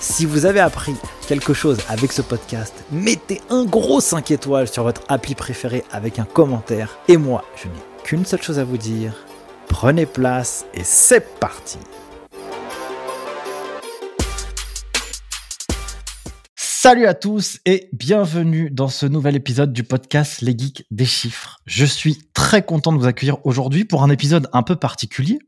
Si vous avez appris quelque chose avec ce podcast, mettez un gros 5 étoiles sur votre appli préférée avec un commentaire. Et moi, je n'ai qu'une seule chose à vous dire, prenez place et c'est parti. Salut à tous et bienvenue dans ce nouvel épisode du podcast Les Geeks des Chiffres. Je suis très content de vous accueillir aujourd'hui pour un épisode un peu particulier,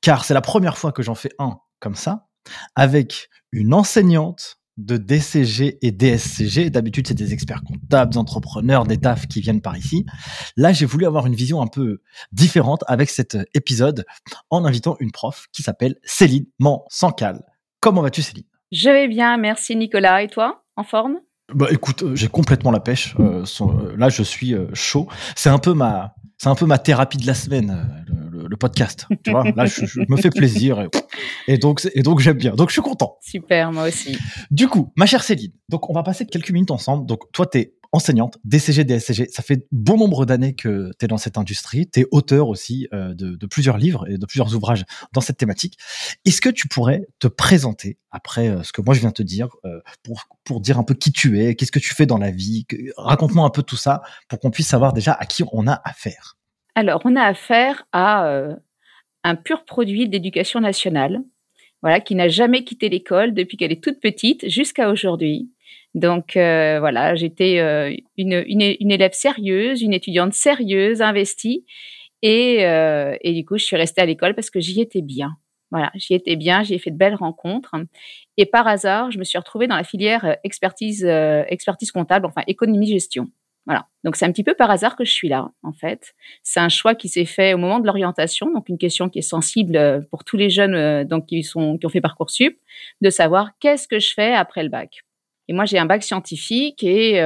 car c'est la première fois que j'en fais un comme ça, avec une enseignante de DCG et DSCG. D'habitude, c'est des experts comptables, des entrepreneurs, des tafs qui viennent par ici. Là, j'ai voulu avoir une vision un peu différente avec cet épisode en invitant une prof qui s'appelle Céline Mansencal. Comment vas-tu, Céline ? Je vais bien, merci Nicolas. Et toi, en forme ? Bah, écoute, j'ai complètement la pêche. Là, je suis chaud. C'est un peu ma thérapie de la semaine, le podcast. Tu vois, là, je me fais plaisir et donc j'aime bien. Donc, je suis content. Super, moi aussi. Du coup, ma chère Céline, donc on va passer quelques minutes ensemble. Donc, toi, t'es enseignante, DCG, DSCG. Ça fait bon nombre d'années que t'es dans cette industrie. T'es auteur aussi de plusieurs livres et de plusieurs ouvrages dans cette thématique. Est-ce que tu pourrais te présenter après ce que moi je viens te dire pour dire un peu qui tu es, qu'est-ce que tu fais dans la vie? Raconte-moi un peu tout ça pour qu'on puisse savoir déjà à qui on a affaire. Alors, on a affaire à un pur produit d'éducation nationale, voilà, qui n'a jamais quitté l'école depuis qu'elle est toute petite jusqu'à aujourd'hui. Donc, voilà, j'étais une élève sérieuse, une étudiante sérieuse, investie. Et du coup, je suis restée à l'école parce que j'y étais bien. Voilà, j'y étais bien, j'y ai fait de belles rencontres. Et par hasard, je me suis retrouvée dans la filière expertise comptable, enfin économie-gestion. Voilà, donc c'est un petit peu par hasard que je suis là, en fait. C'est un choix qui s'est fait au moment de l'orientation, donc une question qui est sensible pour tous les jeunes donc, qui ont fait Parcoursup, de savoir qu'est-ce que je fais après le bac. Et moi, j'ai un bac scientifique et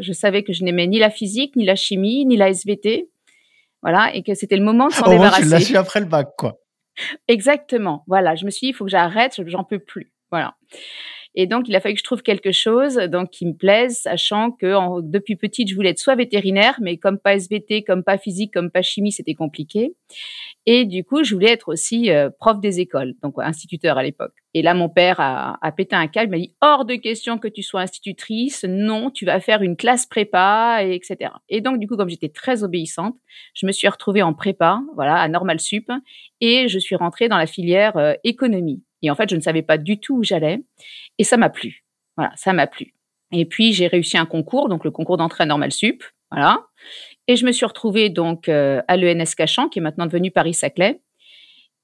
je savais que je n'aimais ni la physique, ni la chimie, ni la SVT, voilà, et que c'était le moment de s'en débarrasser. Au moins, tu l'as su après le bac, quoi. Exactement, voilà, je me suis dit, il faut que j'arrête, j'en peux plus, voilà. Et donc, il a fallu que je trouve quelque chose donc, qui me plaise, sachant que depuis petite, je voulais être soit vétérinaire, mais comme pas SVT, comme pas physique, comme pas chimie, c'était compliqué. Et du coup, je voulais être aussi prof des écoles, donc instituteur à l'époque. Et là, mon père a pété un câble, il m'a dit « Hors de question que tu sois institutrice, non, tu vas faire une classe prépa, et etc. » Et donc, du coup, comme j'étais très obéissante, je me suis retrouvée en prépa, voilà, à Normale Sup, et je suis rentrée dans la filière économie. Et en fait, je ne savais pas du tout où j'allais. Et ça m'a plu. Voilà, ça m'a plu. Et puis, j'ai réussi un concours, donc le concours d'entrée à Normale Sup. Voilà. Et je me suis retrouvée donc à l'ENS Cachan, qui est maintenant devenu Paris-Saclay.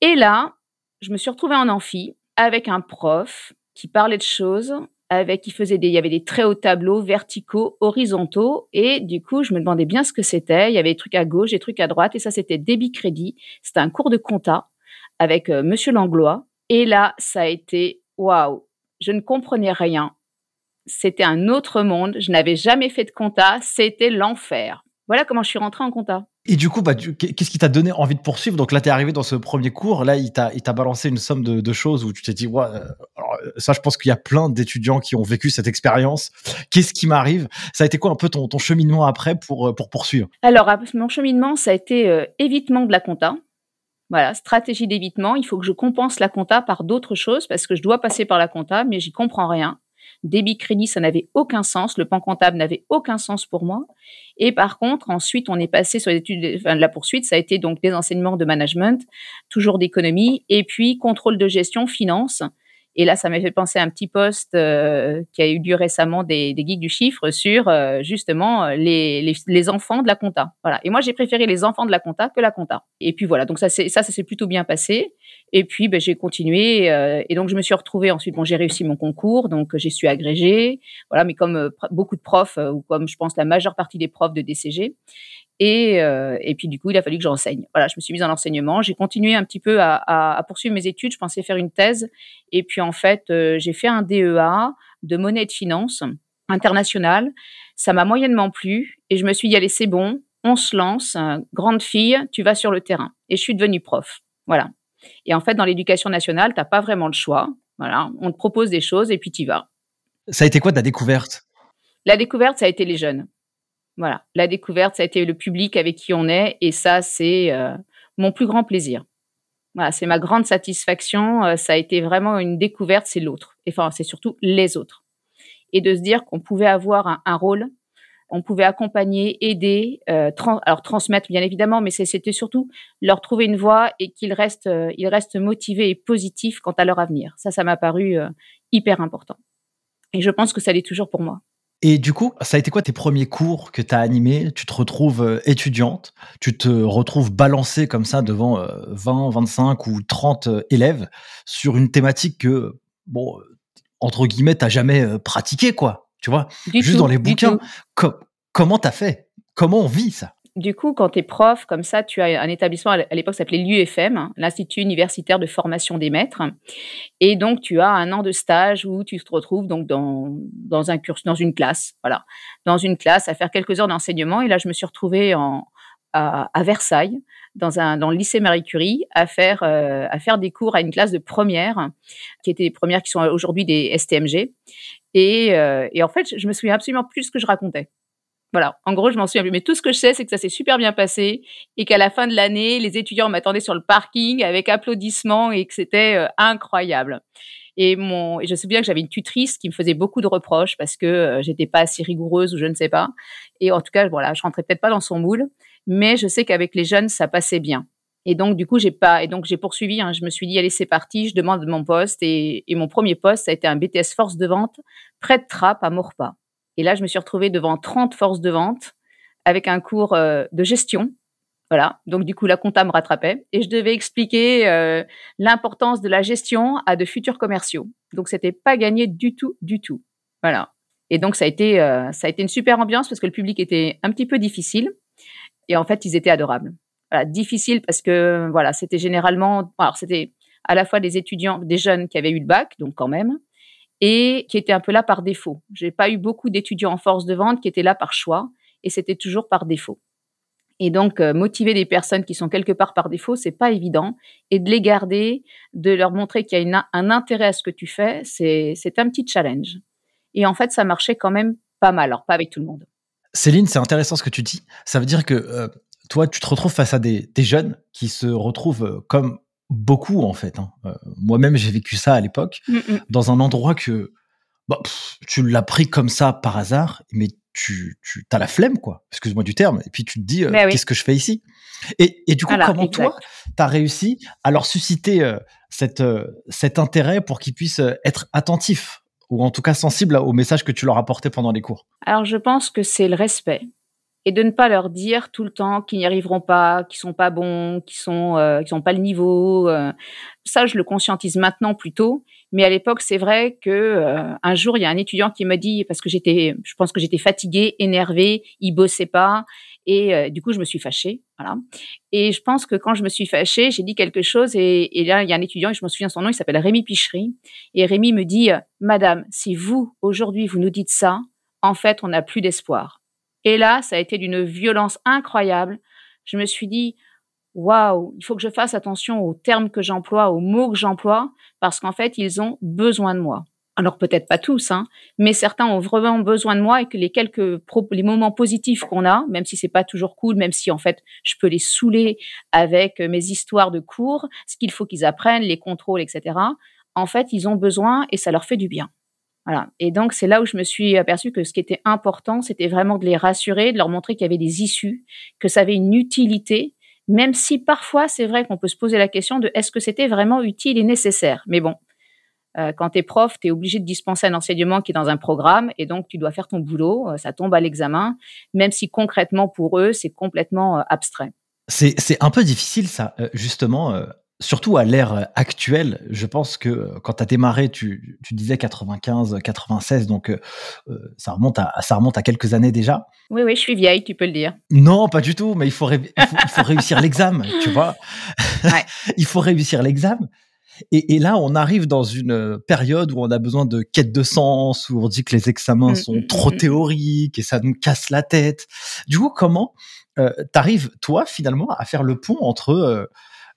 Et là, je me suis retrouvée en amphi avec un prof qui parlait de choses, il y avait des très hauts tableaux verticaux, horizontaux. Et du coup, je me demandais bien ce que c'était. Il y avait des trucs à gauche, des trucs à droite. Et ça, c'était débit-crédit. C'était un cours de compta avec Monsieur Langlois. Et là, ça a été waouh, je ne comprenais rien. C'était un autre monde, je n'avais jamais fait de compta, c'était l'enfer. Voilà comment je suis rentrée en compta. Et du coup, bah, qu'est-ce qui t'a donné envie de poursuivre ? Donc là, t'es arrivé dans ce premier cours, là, il t'a balancé une somme de choses où tu t'es dit, ouais, ça, je pense qu'il y a plein d'étudiants qui ont vécu cette expérience. Qu'est-ce qui m'arrive ? Ça a été quoi un peu ton cheminement après pour poursuivre ? Alors, mon cheminement, ça a été évitement de la compta. Voilà, stratégie d'évitement, il faut que je compense la compta par d'autres choses parce que je dois passer par la compta, mais j'y comprends rien. Débit crédit, ça n'avait aucun sens, le pan comptable n'avait aucun sens pour moi. Et par contre, ensuite, on est passé sur les études, enfin, la poursuite, ça a été donc des enseignements de management, toujours d'économie, et puis contrôle de gestion, finance. Et là, ça m'a fait penser à un petit post qui a eu lieu récemment des Geeks du Chiffre sur justement les enfants de la compta. Voilà. Et moi, j'ai préféré les enfants de la compta que la compta. Et puis voilà, donc ça s'est plutôt bien passé. Et puis, ben, j'ai continué et donc je me suis retrouvée ensuite. Bon, j'ai réussi mon concours, donc j'ai su agrégée. Voilà, mais comme beaucoup de profs ou comme je pense la majeure partie des profs de DCG. Et puis du coup, il a fallu que j'enseigne. Voilà, je me suis mise en enseignement. J'ai continué un petit peu à poursuivre mes études. Je pensais faire une thèse. Et puis en fait, j'ai fait un DEA de monnaie et de finance internationale. Ça m'a moyennement plu. Et je me suis dit, allez, c'est bon, on se lance. Grande fille, tu vas sur le terrain. Et je suis devenue prof. Voilà. Et en fait, dans l'éducation nationale, tu n'as pas vraiment le choix. Voilà, on te propose des choses et puis tu y vas. Ça a été quoi ta découverte ? La découverte, ça a été les jeunes. Voilà, la découverte, ça a été le public avec qui on est et ça, c'est mon plus grand plaisir. Voilà, c'est ma grande satisfaction. Ça a été vraiment une découverte, c'est l'autre. Et enfin, c'est surtout les autres. Et de se dire qu'on pouvait avoir un rôle, on pouvait accompagner, aider, transmettre bien évidemment, mais c'était surtout leur trouver une voie et qu'ils restent motivés et positifs quant à leur avenir. Ça m'a paru hyper important. Et je pense que ça l'est toujours pour moi. Et du coup, ça a été quoi tes premiers cours que tu as animés ? Tu te retrouves étudiante, tu te retrouves balancée comme ça devant 20, 25 ou 30 élèves sur une thématique que, bon, entre guillemets, tu n'as jamais pratiquée, quoi. Tu vois, juste dans les bouquins. Comment tu as fait ? Comment on vit ça ? Du coup, quand tu es prof, comme ça, tu as un établissement, à l'époque, ça s'appelait l'UFM, l'Institut universitaire de formation des maîtres. Et donc, tu as un an de stage où tu te retrouves donc dans une classe, voilà, dans une classe à faire quelques heures d'enseignement. Et là, je me suis retrouvée à Versailles, dans le lycée Marie Curie, à faire des cours à une classe de première, qui étaient les premières qui sont aujourd'hui des STMG. Et en fait, je me souviens absolument plus de ce que je racontais. Voilà, en gros, je m'en souviens plus. Mais tout ce que je sais, c'est que ça s'est super bien passé et qu'à la fin de l'année, les étudiants m'attendaient sur le parking avec applaudissements et que c'était incroyable. Et je me souviens que j'avais une tutrice qui me faisait beaucoup de reproches parce que j'étais pas assez rigoureuse ou je ne sais pas. Et en tout cas, voilà, je rentrais peut-être pas dans son moule, mais je sais qu'avec les jeunes, ça passait bien. Et donc, du coup, j'ai poursuivi. Hein. Je me suis dit, allez, c'est parti, je demande mon poste. Et mon premier poste, ça a été un BTS force de vente près de Trappes à Morpa. Et là, je me suis retrouvée devant 30 forces de vente avec un cours de gestion. Voilà. Donc, du coup, la compta me rattrapait. Et je devais expliquer l'importance de la gestion à de futurs commerciaux. Donc, c'était pas gagné du tout, du tout. Voilà. Et donc, ça a été une super ambiance parce que le public était un petit peu difficile. Et en fait, ils étaient adorables. Voilà, difficile parce que, voilà, c'était généralement... Alors, c'était à la fois des étudiants, des jeunes qui avaient eu le bac, donc quand même, et qui était un peu là par défaut. J'ai pas eu beaucoup d'étudiants en force de vente qui étaient là par choix et c'était toujours par défaut. Et donc motiver des personnes qui sont quelque part par défaut, c'est pas évident et de les garder, de leur montrer qu'il y a un intérêt à ce que tu fais, c'est un petit challenge. Et en fait, ça marchait quand même pas mal, alors pas avec tout le monde. Céline, c'est intéressant ce que tu dis. Ça veut dire que toi, tu te retrouves face à des jeunes qui se retrouvent comme beaucoup, en fait. Hein. Moi-même, j'ai vécu ça à l'époque, dans un endroit que tu l'as pris comme ça par hasard, mais tu as la flemme, quoi. Excuse-moi du terme. Et puis, tu te dis, qu'est-ce que je fais ici ? Et du coup, voilà, comment toi, tu as réussi à leur susciter cet intérêt pour qu'ils puissent être attentifs ou en tout cas sensibles au message que tu leur apportais pendant les cours ? Alors, je pense que c'est le respect. Et de ne pas leur dire tout le temps qu'ils n'y arriveront pas, qu'ils sont pas bons, qu'ils sont pas le niveau. Ça, je le conscientise maintenant plutôt. Mais à l'époque, c'est vrai que un jour, il y a un étudiant qui m'a dit parce que je pense que j'étais fatiguée, énervée, il bossait pas, et du coup, je me suis fâchée. Voilà. Et je pense que quand je me suis fâchée, j'ai dit quelque chose, et là, il y a un étudiant, et je me souviens son nom, il s'appelle Rémi Pichery, et Rémi me dit, Madame, si vous aujourd'hui vous nous dites ça, en fait, on n'a plus d'espoir. Et là, ça a été d'une violence incroyable. Je me suis dit, waouh, il faut que je fasse attention aux termes que j'emploie, aux mots que j'emploie, parce qu'en fait, ils ont besoin de moi. Alors, peut-être pas tous, hein, mais certains ont vraiment besoin de moi et que les moments positifs qu'on a, même si c'est pas toujours cool, même si, en fait, je peux les saouler avec mes histoires de cours, ce qu'il faut qu'ils apprennent, les contrôles, etc. En fait, ils ont besoin et ça leur fait du bien. Voilà. Et donc, c'est là où je me suis aperçue que ce qui était important, c'était vraiment de les rassurer, de leur montrer qu'il y avait des issues, que ça avait une utilité, même si parfois, c'est vrai qu'on peut se poser la question de est-ce que c'était vraiment utile et nécessaire ? Mais bon, Quand tu es prof, tu es obligé de dispenser un enseignement qui est dans un programme et donc tu dois faire ton boulot, ça tombe à l'examen, même si concrètement pour eux, c'est complètement abstrait. C'est un peu difficile ça, justement, surtout à l'ère actuelle. Je pense que quand tu as démarré, tu disais 95, 96, donc ça remonte à quelques années déjà. Oui, je suis vieille, tu peux le dire. Non, pas du tout, mais il faut réussir l'examen, tu vois. Ouais. Il faut réussir l'examen. Et là, on arrive dans une période où on a besoin de quête de sens, où on dit que les examens sont trop théoriques et ça nous casse la tête. Du coup, comment t'arrives, toi, finalement, à faire le pont entre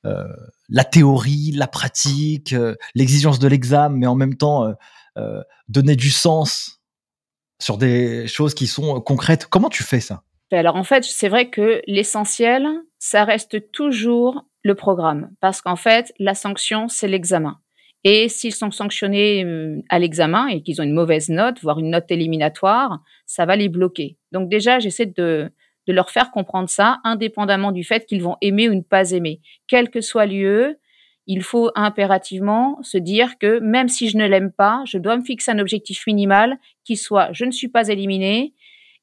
la théorie, la pratique, l'exigence de l'examen, mais en même temps donner du sens sur des choses qui sont concrètes? Comment tu fais ça? Alors, en fait, c'est vrai que l'essentiel, ça reste toujours le programme, parce qu'en fait, la sanction, c'est l'examen. Et s'ils sont sanctionnés à l'examen et qu'ils ont une mauvaise note, voire une note éliminatoire, ça va les bloquer. Donc déjà, j'essaie de leur faire comprendre ça, indépendamment du fait qu'ils vont aimer ou ne pas aimer. Quel que soit le lieu, il faut impérativement se dire que même si je ne l'aime pas, je dois me fixer un objectif minimal qui soit « je ne suis pas éliminé »,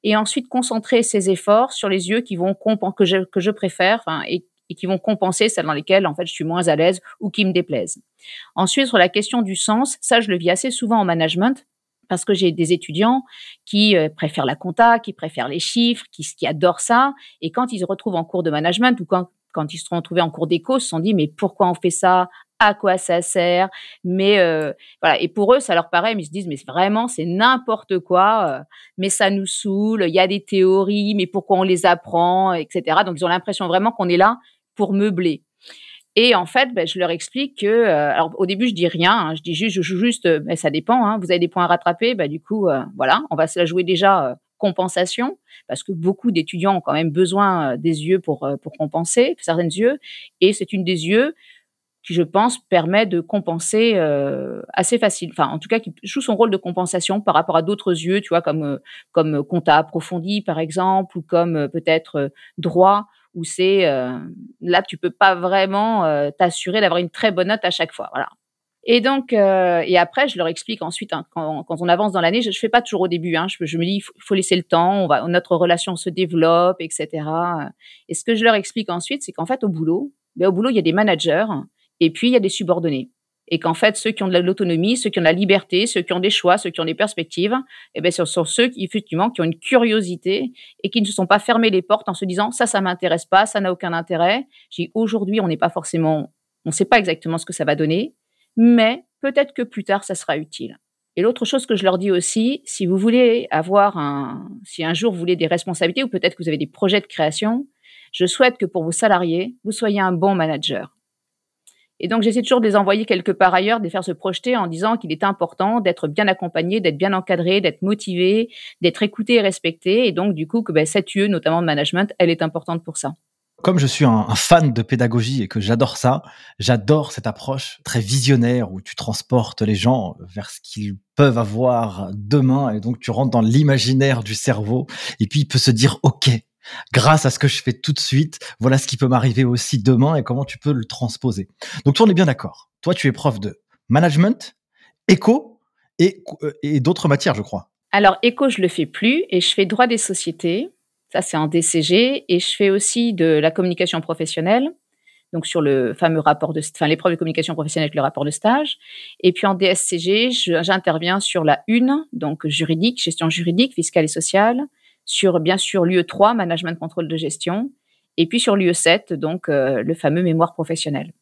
et ensuite concentrer ses efforts sur les lieux qui vont que je préfère, et qui vont compenser celles dans lesquelles en fait je suis moins à l'aise ou qui me déplaisent. Ensuite, sur la question du sens, ça je le vis assez souvent en management parce que j'ai des étudiants qui préfèrent la compta, qui préfèrent les chiffres, qui adorent ça, et quand ils se retrouvent en cours de management ou quand ils se sont retrouvés en cours d'éco, ils se sont dit mais pourquoi on fait ça ? À quoi ça sert ? Mais voilà, et pour eux ça leur paraît, mais ils se disent mais vraiment c'est n'importe quoi, mais ça nous saoule, il y a des théories, mais pourquoi on les apprend, etc. Donc ils ont l'impression vraiment qu'on est là pour meubler. Et en fait, je leur explique que... alors, au début, je dis rien. Je dis juste ça dépend. Vous avez des points à rattraper. Du coup, voilà, on va se la jouer déjà compensation, parce que beaucoup d'étudiants ont quand même besoin des yeux pour compenser, certaines yeux. Et c'est une des yeux qui, je pense, permet de compenser assez facile. Enfin, en tout cas, qui joue son rôle de compensation par rapport à d'autres yeux, tu vois, comme compta approfondi, par exemple, ou comme peut-être droit, où c'est là tu peux pas vraiment t'assurer d'avoir une très bonne note à chaque fois, voilà. Et donc et après je leur explique ensuite quand on avance dans l'année, je fais pas toujours au début, je me dis il faut laisser le temps, notre relation se développe, etc. Et ce que je leur explique ensuite, c'est qu'en fait au boulot il y a des managers et puis il y a des subordonnés, et qu'en fait ceux qui ont de l'autonomie, ceux qui ont de la liberté, ceux qui ont des choix, ceux qui ont des perspectives, ce sont ceux qui effectivement qui ont une curiosité et qui ne se sont pas fermés les portes en se disant ça m'intéresse pas, ça n'a aucun intérêt. J'ai dit, aujourd'hui, on n'est pas forcément, on sait pas exactement ce que ça va donner, mais peut-être que plus tard ça sera utile. Et l'autre chose que je leur dis aussi, si vous voulez si un jour vous voulez des responsabilités ou peut-être que vous avez des projets de création, je souhaite que pour vos salariés, vous soyez un bon manager. Et donc, j'essaie toujours de les envoyer quelque part ailleurs, de les faire se projeter en disant qu'il est important d'être bien accompagné, d'être bien encadré, d'être motivé, d'être écouté et respecté. Et donc, du coup, que cette UE, notamment de management, elle est importante pour ça. Comme je suis un fan de pédagogie et que j'adore ça, j'adore cette approche très visionnaire où tu transportes les gens vers ce qu'ils peuvent avoir demain. Et donc, tu rentres dans l'imaginaire du cerveau. Et puis, il peut se dire « OK ». Grâce à ce que je fais tout de suite, voilà ce qui peut m'arriver aussi demain et comment tu peux le transposer. Donc, toi, on est bien d'accord. Toi, tu es prof de management, éco et d'autres matières, je crois. Alors, éco, je le fais plus et je fais droit des sociétés. Ça, c'est en DCG. Et je fais aussi de la communication professionnelle. Donc, sur le fameux l'épreuve de communication professionnelle avec le rapport de stage. Et puis, en DSCG, j'interviens sur la une, donc juridique, gestion juridique, fiscale et sociale. Sur, bien sûr, l'UE3, management contrôle de gestion, et puis sur l'UE7, donc le fameux mémoire professionnel.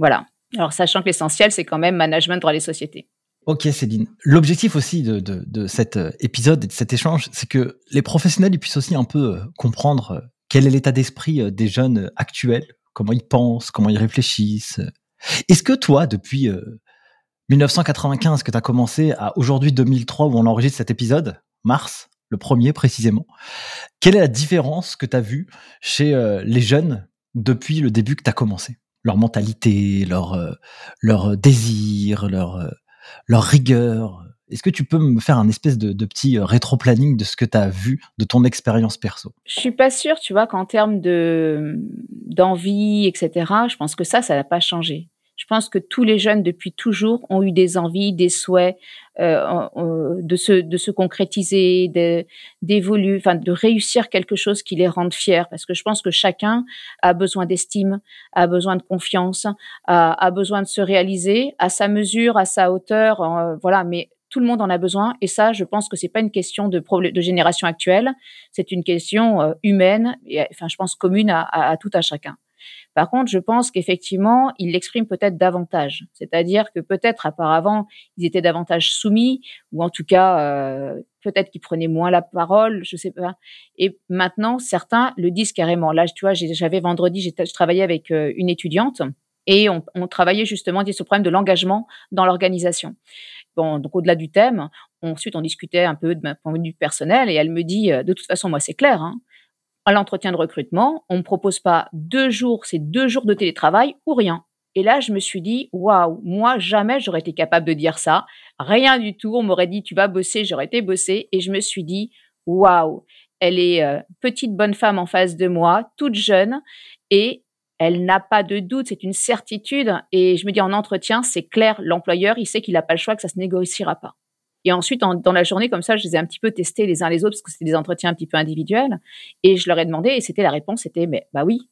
Voilà. Alors, sachant que l'essentiel, c'est quand même management, droit des sociétés. Ok, Céline. L'objectif aussi de cet épisode et de cet échange, c'est que les professionnels ils puissent aussi un peu comprendre quel est l'état d'esprit des jeunes actuels, comment ils pensent, comment ils réfléchissent. Est-ce que toi, depuis 1995 que tu as commencé à aujourd'hui 2003 où on enregistre cet épisode, mars, le premier précisément. Quelle est la différence que tu as vue chez les jeunes depuis le début que tu as commencé ? Leur mentalité, leur désir, leur rigueur. Est-ce que tu peux me faire un espèce de petit rétro-planning de ce que tu as vu, de ton expérience perso ? Je suis pas sûre, tu vois, qu'en termes d'envie, etc., je pense que ça n'a pas changé. Je pense que tous les jeunes, depuis toujours, ont eu des envies, des souhaits de se concrétiser, d'évoluer, enfin de réussir quelque chose qui les rende fiers. Parce que je pense que chacun a besoin d'estime, a besoin de confiance, a besoin de se réaliser à sa mesure, à sa hauteur. Voilà, mais tout le monde en a besoin. Et ça, je pense que c'est pas une question de génération actuelle. C'est une question humaine, et, enfin, je pense commune à tout à chacun. Par contre, je pense qu'effectivement, ils l'expriment peut-être davantage. C'est-à-dire que peut-être, auparavant, ils étaient davantage soumis, ou en tout cas, peut-être qu'ils prenaient moins la parole, je sais pas. Et maintenant, certains le disent carrément. Là, tu vois, j'avais vendredi, je travaillais avec une étudiante, et on travaillait justement sur le problème de l'engagement dans l'organisation. Bon, donc au-delà du thème, ensuite on discutait un peu de ma point de vue personnel, et elle me dit, de toute façon, moi c'est clair, hein, à l'entretien de recrutement, on ne me propose pas 2 jours, c'est 2 jours de télétravail ou rien. Et là, je me suis dit, waouh, moi, jamais j'aurais été capable de dire ça. Rien du tout. On m'aurait dit, tu vas bosser, j'aurais été bossée. Et je me suis dit, waouh, elle est petite bonne femme en face de moi, toute jeune, et elle n'a pas de doute, c'est une certitude. Et je me dis, en entretien, c'est clair, l'employeur, il sait qu'il n'a pas le choix, que ça ne se négociera pas. Et ensuite, dans la journée, comme ça, je les ai un petit peu testés les uns les autres parce que c'était des entretiens un petit peu individuels. Et je leur ai demandé, et la réponse était, mais bah oui,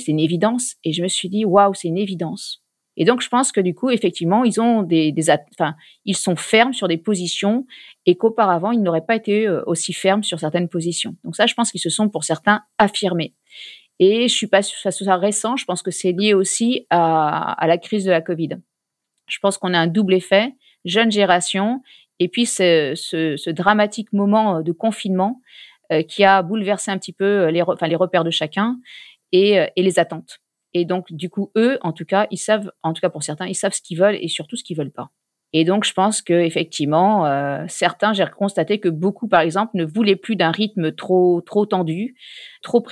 c'est une évidence. Et je me suis dit, waouh, c'est une évidence. Et donc, je pense que du coup, effectivement, ils ont ils sont fermes sur des positions et qu'auparavant, ils n'auraient pas été aussi fermes sur certaines positions. Donc ça, je pense qu'ils se sont pour certains affirmés. Et je suis pas sûre que ce soit récent. Je pense que c'est lié aussi à la crise de la Covid. Je pense qu'on a un double effet, jeune génération. Et puis, ce dramatique moment de confinement qui a bouleversé un petit peu les repères de chacun et les attentes. Et donc, du coup, eux, en tout cas, ils savent ce qu'ils veulent et surtout ce qu'ils veulent pas. Et donc, je pense qu'effectivement, certains, j'ai constaté que beaucoup, par exemple, ne voulaient plus d'un rythme trop tendu, trop de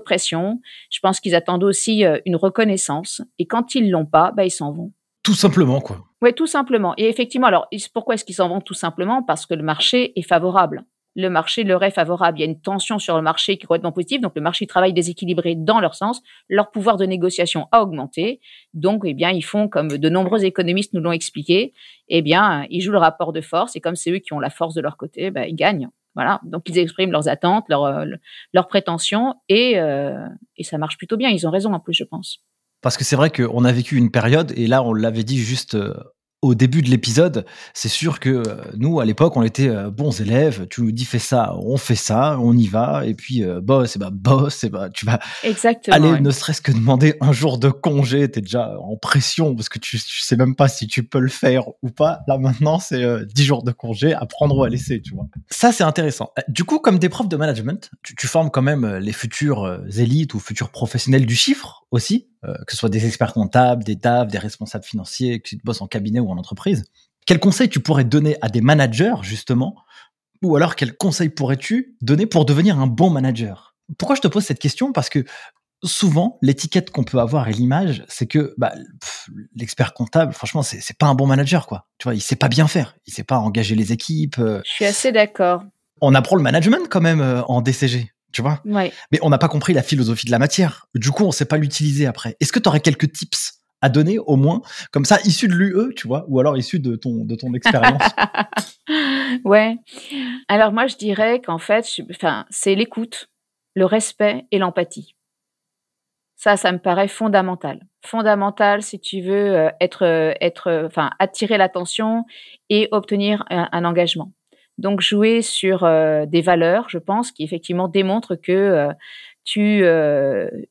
pression. Je pense qu'ils attendent aussi une reconnaissance. Et quand ils l'ont pas, ils s'en vont. Tout simplement, quoi. Oui, tout simplement. Et effectivement, alors, pourquoi est-ce qu'ils s'en vont tout simplement ? Parce que le marché est favorable. Le marché leur est favorable. Il y a une tension sur le marché qui est complètement positive. Donc, le marché travaille déséquilibré dans leur sens. Leur pouvoir de négociation a augmenté. Donc, ils font, comme de nombreux économistes nous l'ont expliqué, ils jouent le rapport de force. Et comme c'est eux qui ont la force de leur côté, ils gagnent. Voilà. Donc, ils expriment leurs attentes, leurs prétentions. Et ça marche plutôt bien. Ils ont raison, en plus, je pense. Parce que c'est vrai qu'on a vécu une période, et là, on l'avait dit juste au début de l'épisode, c'est sûr que nous, à l'époque, on était bons élèves, tu nous dis fais ça, on y va, et puis boss, tu vas exactement, aller ne serait-ce que demander un jour de congé, t'es déjà en pression, parce que tu sais même pas si tu peux le faire ou pas. Là, maintenant, c'est 10 jours de congé à prendre ou à laisser, tu vois. Ça, c'est intéressant. Du coup, comme des profs de management, tu formes quand même les futures élites ou futurs professionnels du chiffre aussi, que ce soit des experts comptables, des TAF, des responsables financiers, que tu bosses en cabinet ou en entreprise. Quel conseil tu pourrais donner à des managers, justement, ou alors quel conseil pourrais-tu donner pour devenir un bon manager ? Pourquoi je te pose cette question ? Parce que souvent, l'étiquette qu'on peut avoir et l'image, c'est que l'expert comptable, franchement, c'est pas un bon manager, quoi. Tu vois, il sait pas bien faire, il sait pas engager les équipes. Je suis assez d'accord. On apprend le management quand même en DCG. Tu vois ? Ouais. Mais on n'a pas compris la philosophie de la matière. Du coup, on ne sait pas l'utiliser après. Est-ce que tu aurais quelques tips à donner, au moins, comme ça, issus de l'UE, tu vois, ou alors issus de ton expérience ? Ouais. Alors, moi, je dirais qu'en fait, c'est l'écoute, le respect et l'empathie. Ça me paraît fondamental. Fondamental si tu veux attirer l'attention et obtenir un engagement. Donc, jouer sur des valeurs, je pense, qui effectivement démontrent que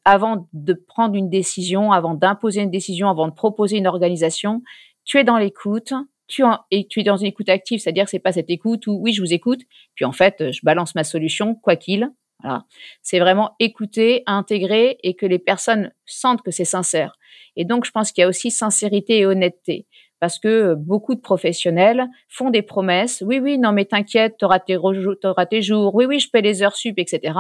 avant de prendre une décision, avant d'imposer une décision, avant de proposer une organisation, tu es dans l'écoute, tu es dans une écoute active, c'est-à-dire que c'est pas cette écoute où oui, je vous écoute, puis en fait, je balance ma solution, quoi qu'il. Voilà. C'est vraiment écouter, intégrer et que les personnes sentent que c'est sincère. Et donc, je pense qu'il y a aussi sincérité et honnêteté. Parce que beaucoup de professionnels font des promesses. Oui, non, mais t'inquiète, t'auras tes jours. Oui, je paie les heures sup, etc.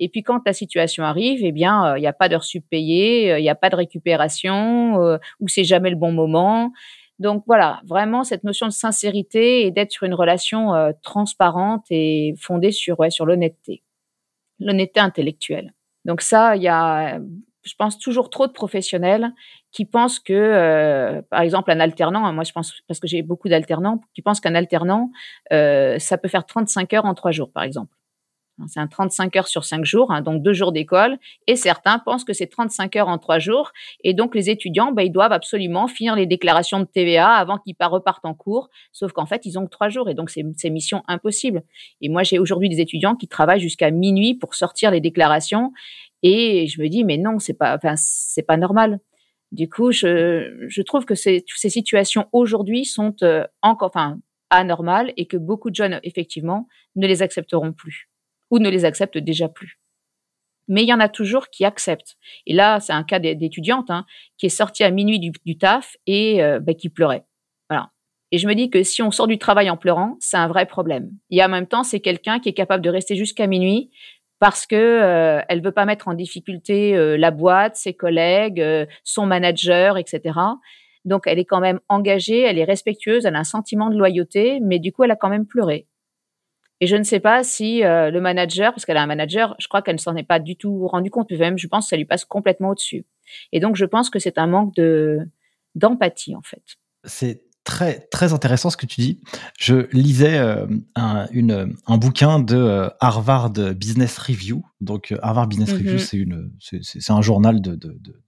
Et puis, quand la situation arrive, il n'y a pas d'heures sup payées, il n'y a pas de récupération, ou c'est jamais le bon moment. Donc, voilà, vraiment, cette notion de sincérité et d'être sur une relation transparente et fondée sur l'honnêteté. L'honnêteté intellectuelle. Donc ça, je pense, toujours trop de professionnels qui pensent que, par exemple, un alternant, hein, moi je pense, parce que j'ai beaucoup d'alternants, qui pensent qu'un alternant, ça peut faire 35 heures en 3 jours, par exemple. C'est un 35 heures sur 5 jours, hein, donc 2 jours d'école, et certains pensent que c'est 35 heures en 3 jours, et donc les étudiants, ben, ils doivent absolument finir les déclarations de TVA avant qu'ils repartent en cours, sauf qu'en fait, ils ont que 3 jours, et donc c'est mission impossible. Et moi, j'ai aujourd'hui des étudiants qui travaillent jusqu'à minuit pour sortir les déclarations, et je me dis, mais non, c'est pas normal. Du coup, je trouve que ces situations aujourd'hui sont encore, anormales, et que beaucoup de jeunes, effectivement, ne les accepteront plus, ou ne les acceptent déjà plus. Mais il y en a toujours qui acceptent. Et là, c'est un cas d'étudiante qui est sortie à minuit du taf et qui pleurait. Voilà. Et je me dis que si on sort du travail en pleurant, c'est un vrai problème. Et en même temps, c'est quelqu'un qui est capable de rester jusqu'à minuit parce que elle veut pas mettre en difficulté la boîte, ses collègues, son manager, etc. Donc, elle est quand même engagée, elle est respectueuse, elle a un sentiment de loyauté, mais du coup, elle a quand même pleuré. Et je ne sais pas si le manager, parce qu'elle a un manager, je crois qu'elle ne s'en est pas du tout rendue compte, même je pense que ça lui passe complètement au-dessus. Et donc, je pense que c'est un manque d'empathie, en fait. C'est très, très intéressant ce que tu dis. Je lisais un bouquin de Harvard Business Review. Donc, Harvard Business Review, c'est un journal de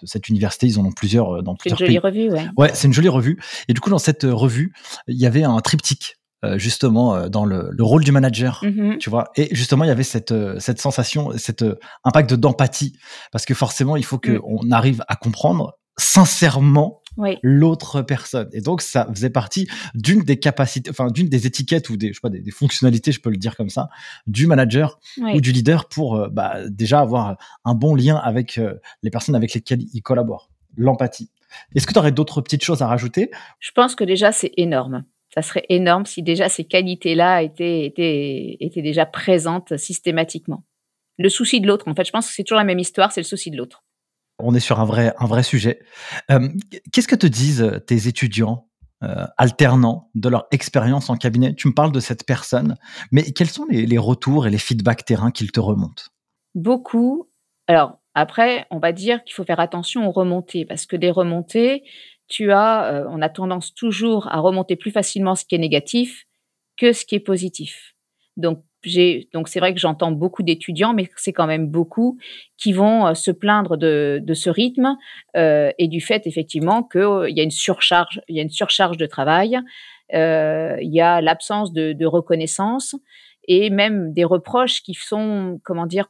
cette université. Ils en ont plusieurs dans plusieurs pays. C'est une jolie revue, ouais. Ouais, c'est une jolie revue. Et du coup, dans cette revue, il y avait un triptyque. Justement dans le rôle du manager, tu vois. Et justement, il y avait cette sensation, cet impact d'empathie, parce que forcément, il faut qu'on arrive à comprendre sincèrement l'autre personne. Et donc, ça faisait partie d'une des capacités, enfin d'une des étiquettes ou des, je sais pas, des fonctionnalités, je peux le dire comme ça, du manager ou du leader pour déjà avoir un bon lien avec les personnes avec lesquelles il collabore. L'empathie. Est-ce que tu aurais d'autres petites choses à rajouter ? Je pense que déjà, c'est énorme. Ça serait énorme si déjà ces qualités-là étaient déjà présentes systématiquement. Le souci de l'autre, en fait, je pense que c'est toujours la même histoire, c'est le souci de l'autre. On est sur un vrai sujet. Qu'est-ce que te disent tes étudiants alternants de leur expérience en cabinet ? Tu me parles de cette personne, mais quels sont les retours et les feedbacks terrain qu'ils te remontent ? Beaucoup. Alors après, on va dire qu'il faut faire attention aux remontées, parce que des remontées... on a tendance toujours à remonter plus facilement ce qui est négatif que ce qui est positif. Donc c'est vrai que j'entends beaucoup d'étudiants, mais c'est quand même beaucoup qui vont se plaindre de ce rythme et du fait effectivement qu'il y a une surcharge, de travail, il y a l'absence de reconnaissance et même des reproches qui sont,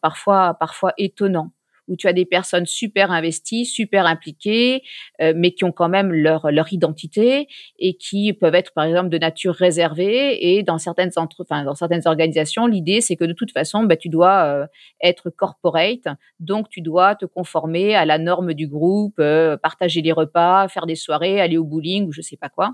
parfois étonnants. Où tu as des personnes super investies, super impliquées, mais qui ont quand même leur identité et qui peuvent être, par exemple, de nature réservée. Et dans certaines organisations, l'idée, c'est que de toute façon, tu dois être corporate, donc tu dois te conformer à la norme du groupe, partager les repas, faire des soirées, aller au bowling ou je sais pas quoi.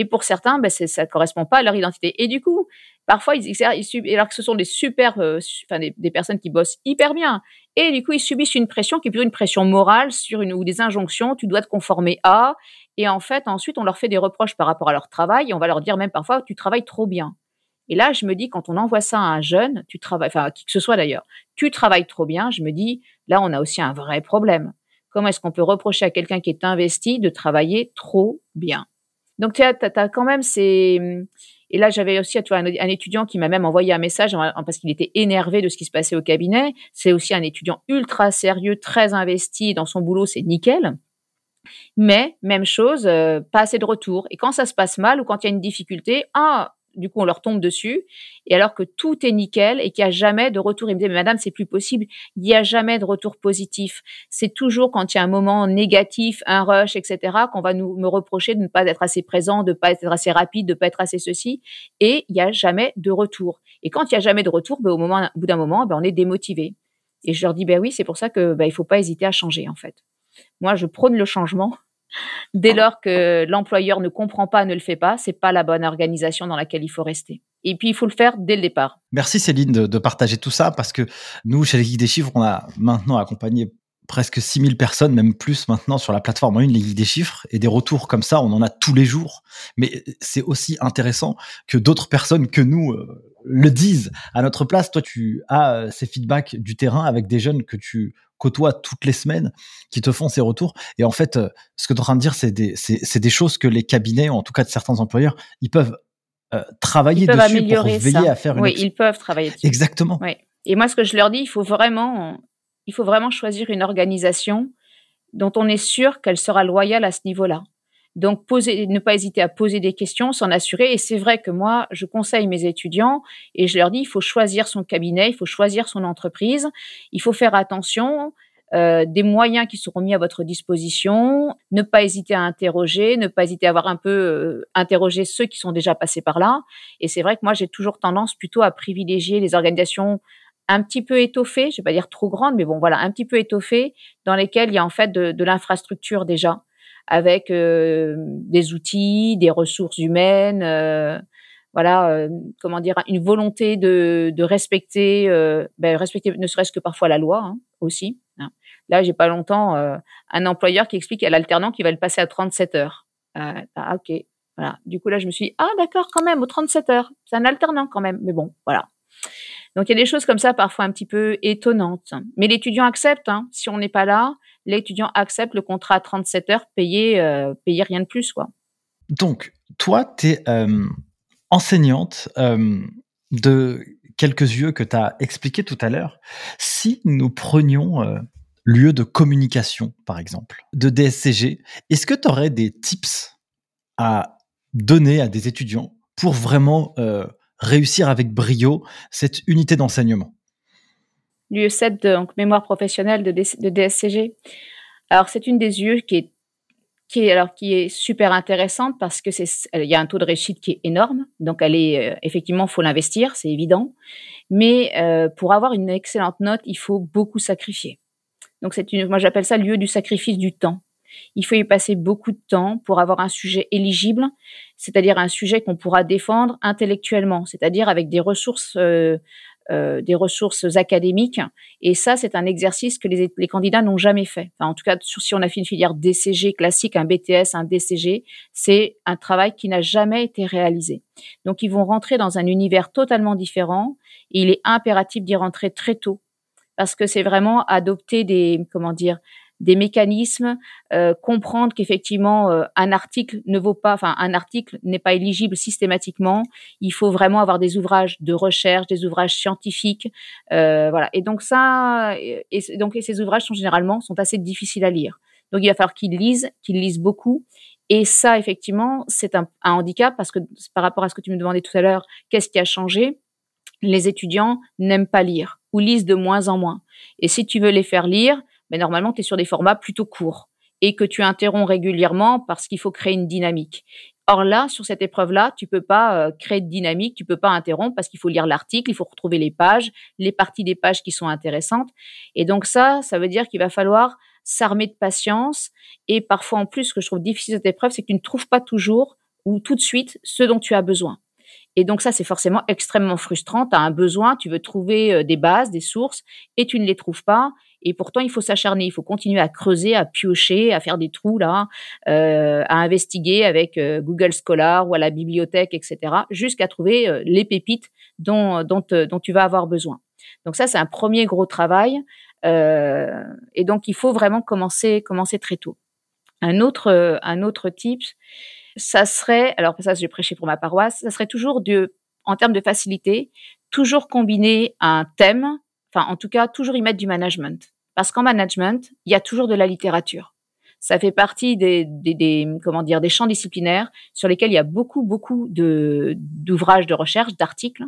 Et pour certains, ça ne correspond pas à leur identité. Et du coup, parfois, alors que ce sont des des personnes qui bossent hyper bien. Et du coup, ils subissent une pression qui est plutôt une pression morale ou des injonctions. Tu dois te conformer à. Et en fait, ensuite, on leur fait des reproches par rapport à leur travail. Et on va leur dire même parfois, tu travailles trop bien. Et là, je me dis, quand on envoie ça à un jeune, qui que ce soit d'ailleurs, tu travailles trop bien. Je me dis, là, on a aussi un vrai problème. Comment est-ce qu'on peut reprocher à quelqu'un qui est investi de travailler trop bien ? Donc, tu as quand même Et là, j'avais aussi un étudiant qui m'a même envoyé un message parce qu'il était énervé de ce qui se passait au cabinet. C'est aussi un étudiant ultra sérieux, très investi dans son boulot, c'est nickel. Mais, même chose, pas assez de retour. Et quand ça se passe mal ou quand il y a une difficulté, du coup, on leur tombe dessus. Et alors que tout est nickel et qu'il n'y a jamais de retour. Il me disait, mais madame, c'est plus possible. Il n'y a jamais de retour positif. C'est toujours quand il y a un moment négatif, un rush, etc., qu'on va me reprocher de ne pas être assez présent, de ne pas être assez rapide, de ne pas être assez ceci. Et il n'y a jamais de retour. Et quand il n'y a jamais de retour, au bout d'un moment, on est démotivé. Et je leur dis, oui, c'est pour ça que, il ne faut pas hésiter à changer, en fait. Moi, je prône le changement. Dès lors que l'employeur ne comprend pas, ne le fait pas, c'est pas la bonne organisation dans laquelle il faut rester. Et puis, il faut le faire dès le départ. Merci Céline de partager tout ça parce que nous, chez les Geeks des Chiffres, on a maintenant accompagné presque 6000 personnes, même plus maintenant sur la plateforme en ligne, les Geeks des Chiffres. Et des retours comme ça, on en a tous les jours. Mais c'est aussi intéressant que d'autres personnes que nous le disent à notre place. Toi, tu as ces feedbacks du terrain avec des jeunes que tu côtoies toutes les semaines, qui te font ces retours. Et en fait, ce que tu es en train de dire, c'est des choses que les cabinets, ou en tout cas de certains employeurs, ils peuvent travailler dessus, améliorer pour veiller ça. À faire une... Oui, ils peuvent travailler dessus. Exactement. Oui. Et moi, ce que je leur dis, il faut vraiment choisir une organisation dont on est sûr qu'elle sera loyale à ce niveau-là. Donc, ne pas hésiter à poser des questions, s'en assurer. Et c'est vrai que moi, je conseille mes étudiants et je leur dis, il faut choisir son cabinet, il faut choisir son entreprise, il faut faire attention des moyens qui seront mis à votre disposition, ne pas hésiter à interroger, ne pas hésiter à avoir un peu interroger ceux qui sont déjà passés par là. Et c'est vrai que moi, j'ai toujours tendance plutôt à privilégier les organisations un petit peu étoffées, je ne vais pas dire trop grandes, mais bon, voilà, un petit peu étoffées, dans lesquelles il y a en fait de l'infrastructure déjà, avec des outils, des ressources humaines, une volonté de respecter ne serait-ce que parfois la loi aussi. Là, j'ai pas longtemps un employeur qui explique à l'alternant qu'il va le passer à 37 heures. OK, voilà. Du coup, là, je me suis dit, d'accord, quand même, aux 37 heures. C'est un alternant quand même, mais bon, voilà. Donc, il y a des choses comme ça, parfois un petit peu étonnantes. Mais l'étudiant accepte, si on n'est pas là, l'étudiant accepte le contrat à 37 heures, payer rien de plus, quoi. Donc, toi, tu es enseignante de quelques lieux que tu as expliqué tout à l'heure. Si nous prenions lieu de communication, par exemple, de DSCG, est-ce que tu aurais des tips à donner à des étudiants pour vraiment réussir avec brio cette unité d'enseignement? L'UE7, donc mémoire professionnelle de DSCG. Alors, c'est une des UE qui est super intéressante parce que il y a un taux de réussite qui est énorme. Donc, elle est, effectivement, faut l'investir, c'est évident. Mais, pour avoir une excellente note, il faut beaucoup sacrifier. Donc, moi, j'appelle ça l'UE du sacrifice du temps. Il faut y passer beaucoup de temps pour avoir un sujet éligible, c'est-à-dire un sujet qu'on pourra défendre intellectuellement, c'est-à-dire avec des ressources académiques. Et ça, c'est un exercice que les candidats n'ont jamais fait. Enfin, en tout cas, si on a fait une filière DCG classique, un BTS, un DCG, c'est un travail qui n'a jamais été réalisé. Donc, ils vont rentrer dans un univers totalement différent et il est impératif d'y rentrer très tôt parce que c'est vraiment adopter des mécanismes, comprendre qu'effectivement un article n'est pas éligible systématiquement. Il faut vraiment avoir des ouvrages de recherche, des ouvrages scientifiques, voilà. Et donc ça, et ces ouvrages sont généralement assez difficiles à lire. Donc il va falloir qu'ils lisent beaucoup. Et ça, effectivement, c'est un handicap parce que par rapport à ce que tu me demandais tout à l'heure, qu'est-ce qui a changé? Les étudiants n'aiment pas lire ou lisent de moins en moins. Et si tu veux les faire lire, mais normalement, tu es sur des formats plutôt courts et que tu interromps régulièrement parce qu'il faut créer une dynamique. Or là, sur cette épreuve-là, tu peux pas créer de dynamique, tu peux pas interrompre parce qu'il faut lire l'article, il faut retrouver les pages, les parties des pages qui sont intéressantes. Et donc ça veut dire qu'il va falloir s'armer de patience. Et parfois, en plus, ce que je trouve difficile de cette épreuve, c'est que tu ne trouves pas toujours ou tout de suite ce dont tu as besoin. Et donc ça, c'est forcément extrêmement frustrant. Tu as un besoin, tu veux trouver des bases, des sources, et tu ne les trouves pas. Et pourtant, il faut s'acharner, il faut continuer à creuser, à piocher, à faire des trous, là, à investiguer avec Google Scholar ou à la bibliothèque, etc., jusqu'à trouver les pépites dont tu vas avoir besoin. Donc ça, c'est un premier gros travail. Et donc, il faut vraiment commencer très tôt. Un autre tip, ça serait, alors ça, j'ai prêché pour ma paroisse, ça serait toujours, en termes de facilité, toujours combiner un thème. Enfin, en tout cas, toujours y mettre du management. Parce qu'en management, il y a toujours de la littérature. Ça fait partie des champs disciplinaires sur lesquels il y a beaucoup d'ouvrages de recherche, d'articles.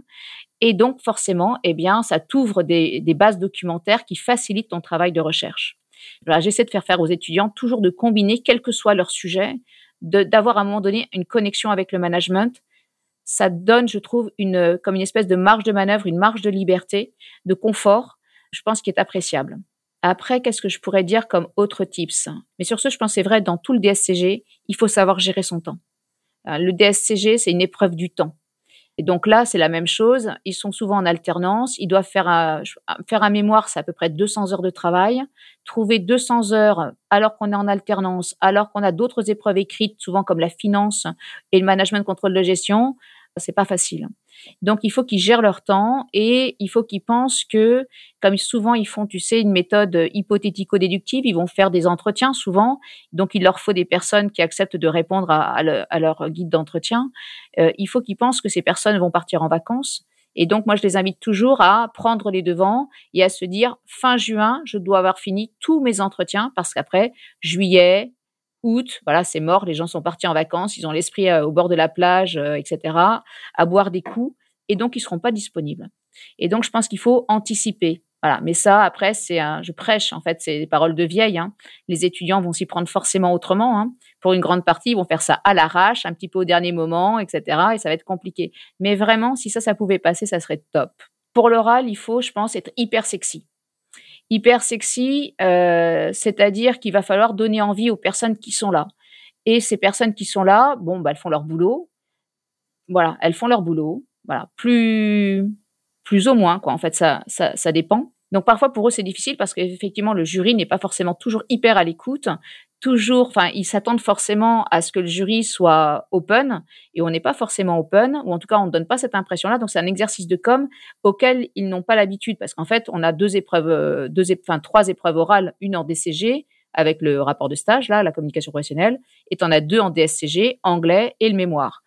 Et donc, forcément, ça t'ouvre des bases documentaires qui facilitent ton travail de recherche. Alors, j'essaie de faire aux étudiants toujours de combiner, quel que soit leur sujet, d'avoir à un moment donné une connexion avec le management. Ça donne, je trouve, comme une espèce de marge de manœuvre, une marge de liberté, de confort, je pense, qui est appréciable. Après, qu'est-ce que je pourrais dire comme autre tips? Mais sur ce, je pense que c'est vrai, dans tout le DSCG, il faut savoir gérer son temps. Le DSCG, c'est une épreuve du temps. Et donc là, c'est la même chose. Ils sont souvent en alternance. Ils doivent faire un mémoire, c'est à peu près 200 heures de travail. Trouver 200 heures alors qu'on est en alternance, alors qu'on a d'autres épreuves écrites, souvent comme la finance et le management contrôle de gestion, c'est pas facile. Donc, il faut qu'ils gèrent leur temps et il faut qu'ils pensent que, comme souvent ils font, tu sais, une méthode hypothético-déductive, ils vont faire des entretiens souvent, donc il leur faut des personnes qui acceptent de répondre à leur guide d'entretien. Il faut qu'ils pensent que ces personnes vont partir en vacances. Et donc, moi, je les invite toujours à prendre les devants et à se dire, fin juin, je dois avoir fini tous mes entretiens parce qu'après, juillet, août, voilà, c'est mort, les gens sont partis en vacances, ils ont l'esprit au bord de la plage, etc., à boire des coups, et donc, ils seront pas disponibles. Et donc, je pense qu'il faut anticiper. Voilà. Mais ça, après, je prêche, en fait, c'est des paroles de vieille, hein. Les étudiants vont s'y prendre forcément autrement, hein. Pour une grande partie, ils vont faire ça à l'arrache, un petit peu au dernier moment, etc. Et ça va être compliqué. Mais vraiment, si ça pouvait passer, ça serait top. Pour l'oral, il faut, je pense, être hyper sexy. Hyper sexy, c'est-à-dire qu'il va falloir donner envie aux personnes qui sont là. Et ces personnes qui sont là, bon, bah, elles font leur boulot. Voilà, elles font leur boulot. Voilà, plus ou moins, quoi. En fait, ça dépend. Donc, parfois, pour eux, c'est difficile parce qu'effectivement, le jury n'est pas forcément toujours hyper à l'écoute. Toujours, enfin, ils s'attendent forcément à ce que le jury soit open et on n'est pas forcément open, ou en tout cas, on ne donne pas cette impression-là. Donc, c'est un exercice de com auquel ils n'ont pas l'habitude parce qu'en fait, on a trois épreuves orales, une en DCG avec le rapport de stage, là, la communication professionnelle, et t'en as deux en DSCG, anglais et le mémoire.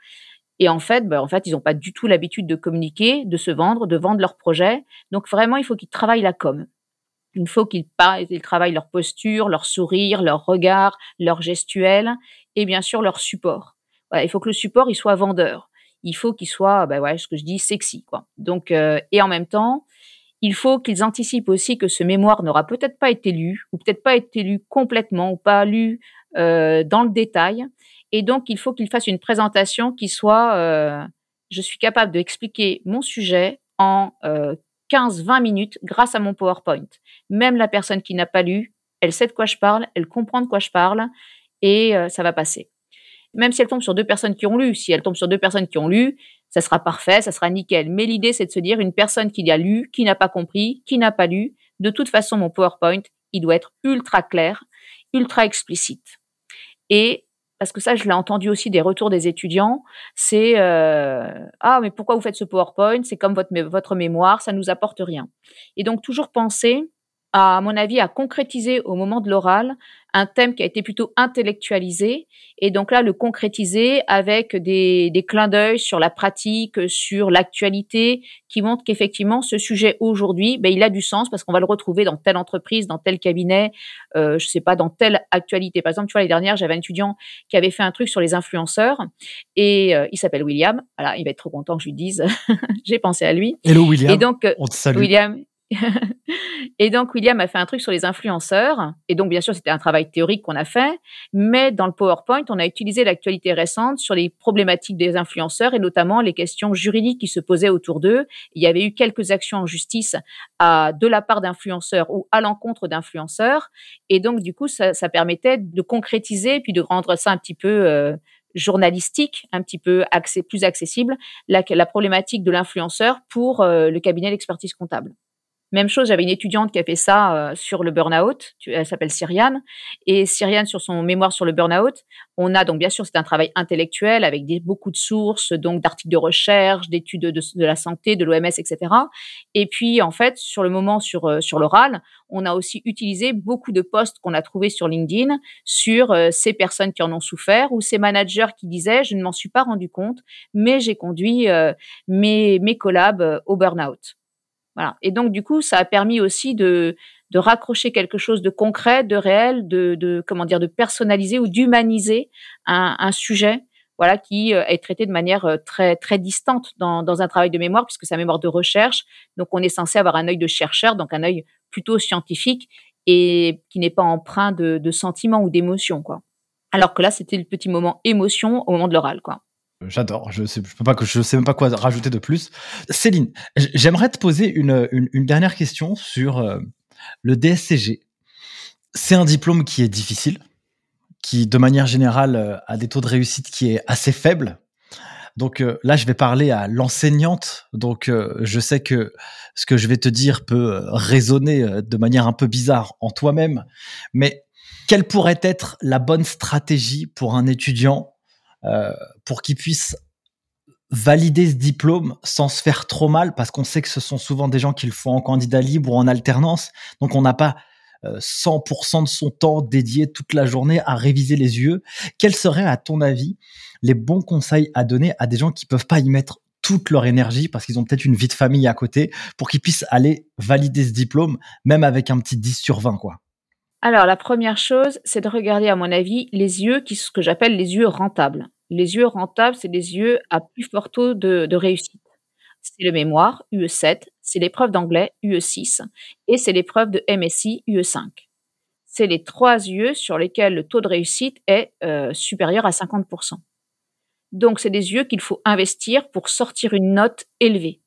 Et en fait, ils n'ont pas du tout l'habitude de communiquer, de se vendre, de vendre leurs projets. Donc, vraiment, il faut qu'ils travaillent la com. Il faut qu'ils travaillent leur posture, leur sourire, leur regard, leur gestuelle et bien sûr leur support. Voilà, il faut que le support, il soit vendeur. Il faut qu'il soit, ce que je dis, sexy, quoi. Donc, et en même temps, il faut qu'ils anticipent aussi que ce mémoire n'aura peut-être pas été lu, ou peut-être pas été lu complètement, ou pas lu dans le détail. Et donc, il faut qu'ils fassent une présentation qui soit je suis capable d'expliquer mon sujet en 15-20 minutes grâce à mon PowerPoint. Même la personne qui n'a pas lu, elle sait de quoi je parle, elle comprend de quoi je parle et ça va passer. Même si elle tombe sur deux personnes qui ont lu, ça sera parfait, ça sera nickel. Mais l'idée, c'est de se dire une personne qui a lu, qui n'a pas compris, qui n'a pas lu, de toute façon, mon PowerPoint, il doit être ultra clair, ultra explicite. Et parce que ça, je l'ai entendu aussi des retours des étudiants, c'est ah, mais pourquoi vous faites ce PowerPoint ? C'est comme votre mémoire, ça ne nous apporte rien. Et donc, toujours penser, à mon avis, à concrétiser au moment de l'oral un thème qui a été plutôt intellectualisé, et donc là, le concrétiser avec des clins d'œil sur la pratique, sur l'actualité, qui montrent qu'effectivement, ce sujet aujourd'hui, il a du sens parce qu'on va le retrouver dans telle entreprise, dans tel cabinet, dans telle actualité. Par exemple, tu vois, l'année dernière, j'avais un étudiant qui avait fait un truc sur les influenceurs, et il s'appelle William. Voilà, il va être trop content que je lui dise, j'ai pensé à lui. Hello William, et donc, on te salue. Et donc, William a fait un truc sur les influenceurs. Et donc, bien sûr, c'était un travail théorique qu'on a fait. Mais dans le PowerPoint, on a utilisé l'actualité récente sur les problématiques des influenceurs et notamment les questions juridiques qui se posaient autour d'eux. Il y avait eu quelques actions en justice de la part d'influenceurs ou à l'encontre d'influenceurs. Et donc, du coup, ça permettait de concrétiser et puis de rendre ça un petit peu journalistique, un petit peu plus accessible, la problématique de l'influenceur pour le cabinet d'expertise comptable. Même chose, j'avais une étudiante qui a fait ça sur le burn-out, elle s'appelle Cyriane, et Cyriane, sur son mémoire sur le burn-out, on a donc bien sûr, c'est un travail intellectuel avec beaucoup de sources, donc d'articles de recherche, d'études de la santé, de l'OMS, etc. Et puis, en fait, sur le moment, sur l'oral, on a aussi utilisé beaucoup de posts qu'on a trouvés sur LinkedIn sur ces personnes qui en ont souffert ou ces managers qui disaient « je ne m'en suis pas rendu compte, mais j'ai conduit mes collabs au burn-out ». Voilà. Et donc, du coup, ça a permis aussi de raccrocher quelque chose de concret, de réel, de personnaliser ou d'humaniser un sujet, voilà, qui est traité de manière très, très distante dans un travail de mémoire, puisque c'est un mémoire de recherche. Donc, on est censé avoir un œil de chercheur, donc un œil plutôt scientifique et qui n'est pas empreint de sentiments ou d'émotions, quoi. Alors que là, c'était le petit moment émotion au moment de l'oral, quoi. J'adore, je sais même pas quoi rajouter de plus. Céline, j'aimerais te poser une dernière question sur le DSCG. C'est un diplôme qui est difficile, qui de manière générale a des taux de réussite qui est assez faible. Donc là, je vais parler à l'enseignante. Donc je sais que ce que je vais te dire peut résonner de manière un peu bizarre en toi-même, mais quelle pourrait être la bonne stratégie pour un étudiant pour qu'il puisse valider ce diplôme sans se faire trop mal, parce qu'on sait que ce sont souvent des gens qui le font en candidat libre ou en alternance. Donc, on n'a pas 100% de son temps dédié toute la journée à réviser les UE. Quels seraient, à ton avis, les bons conseils à donner à des gens qui ne peuvent pas y mettre toute leur énergie parce qu'ils ont peut-être une vie de famille à côté, pour qu'ils puissent aller valider ce diplôme, même avec un petit 10 sur 20, quoi? Alors, la première chose, c'est de regarder, à mon avis, les IE, ce que j'appelle les IE rentables. Les IE rentables, c'est des IE à plus fort taux de réussite. C'est le mémoire, UE7, c'est l'épreuve d'anglais, UE6, et c'est l'épreuve de MSI, UE5. C'est les trois IE sur lesquels le taux de réussite est supérieur à 50%. Donc, c'est des IE qu'il faut investir pour sortir une note élevée.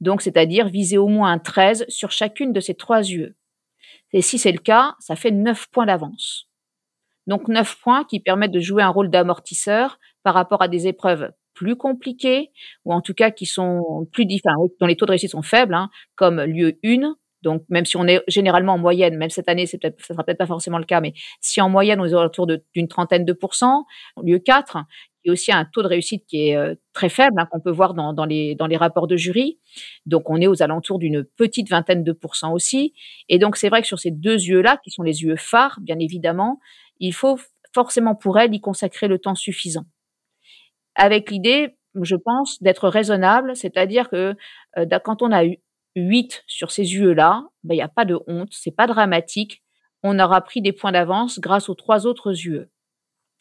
Donc, c'est-à-dire viser au moins un 13 sur chacune de ces trois IE. Et si c'est le cas, ça fait 9 points d'avance. Donc 9 points qui permettent de jouer un rôle d'amortisseur par rapport à des épreuves plus compliquées, ou en tout cas qui sont plus dont les taux de réussite sont faibles, hein, comme l'IE 1. Donc même si on est généralement en moyenne, même cette année, ça sera peut-être pas forcément le cas, mais si en moyenne on est autour d'une 30%, l'IE 4, il y a aussi un taux de réussite qui est très faible, hein, qu'on peut voir dans les rapports de jury. Donc, on est aux alentours d'une petite 20% aussi. Et donc, c'est vrai que sur ces deux IE-là, qui sont les IE phares, bien évidemment, il faut forcément pour elles y consacrer le temps suffisant. Avec l'idée, je pense, d'être raisonnable, c'est-à-dire que quand on a eu 8 sur ces IE-là, ben, il n'y a pas de honte, c'est pas dramatique. On aura pris des points d'avance grâce aux trois autres IE.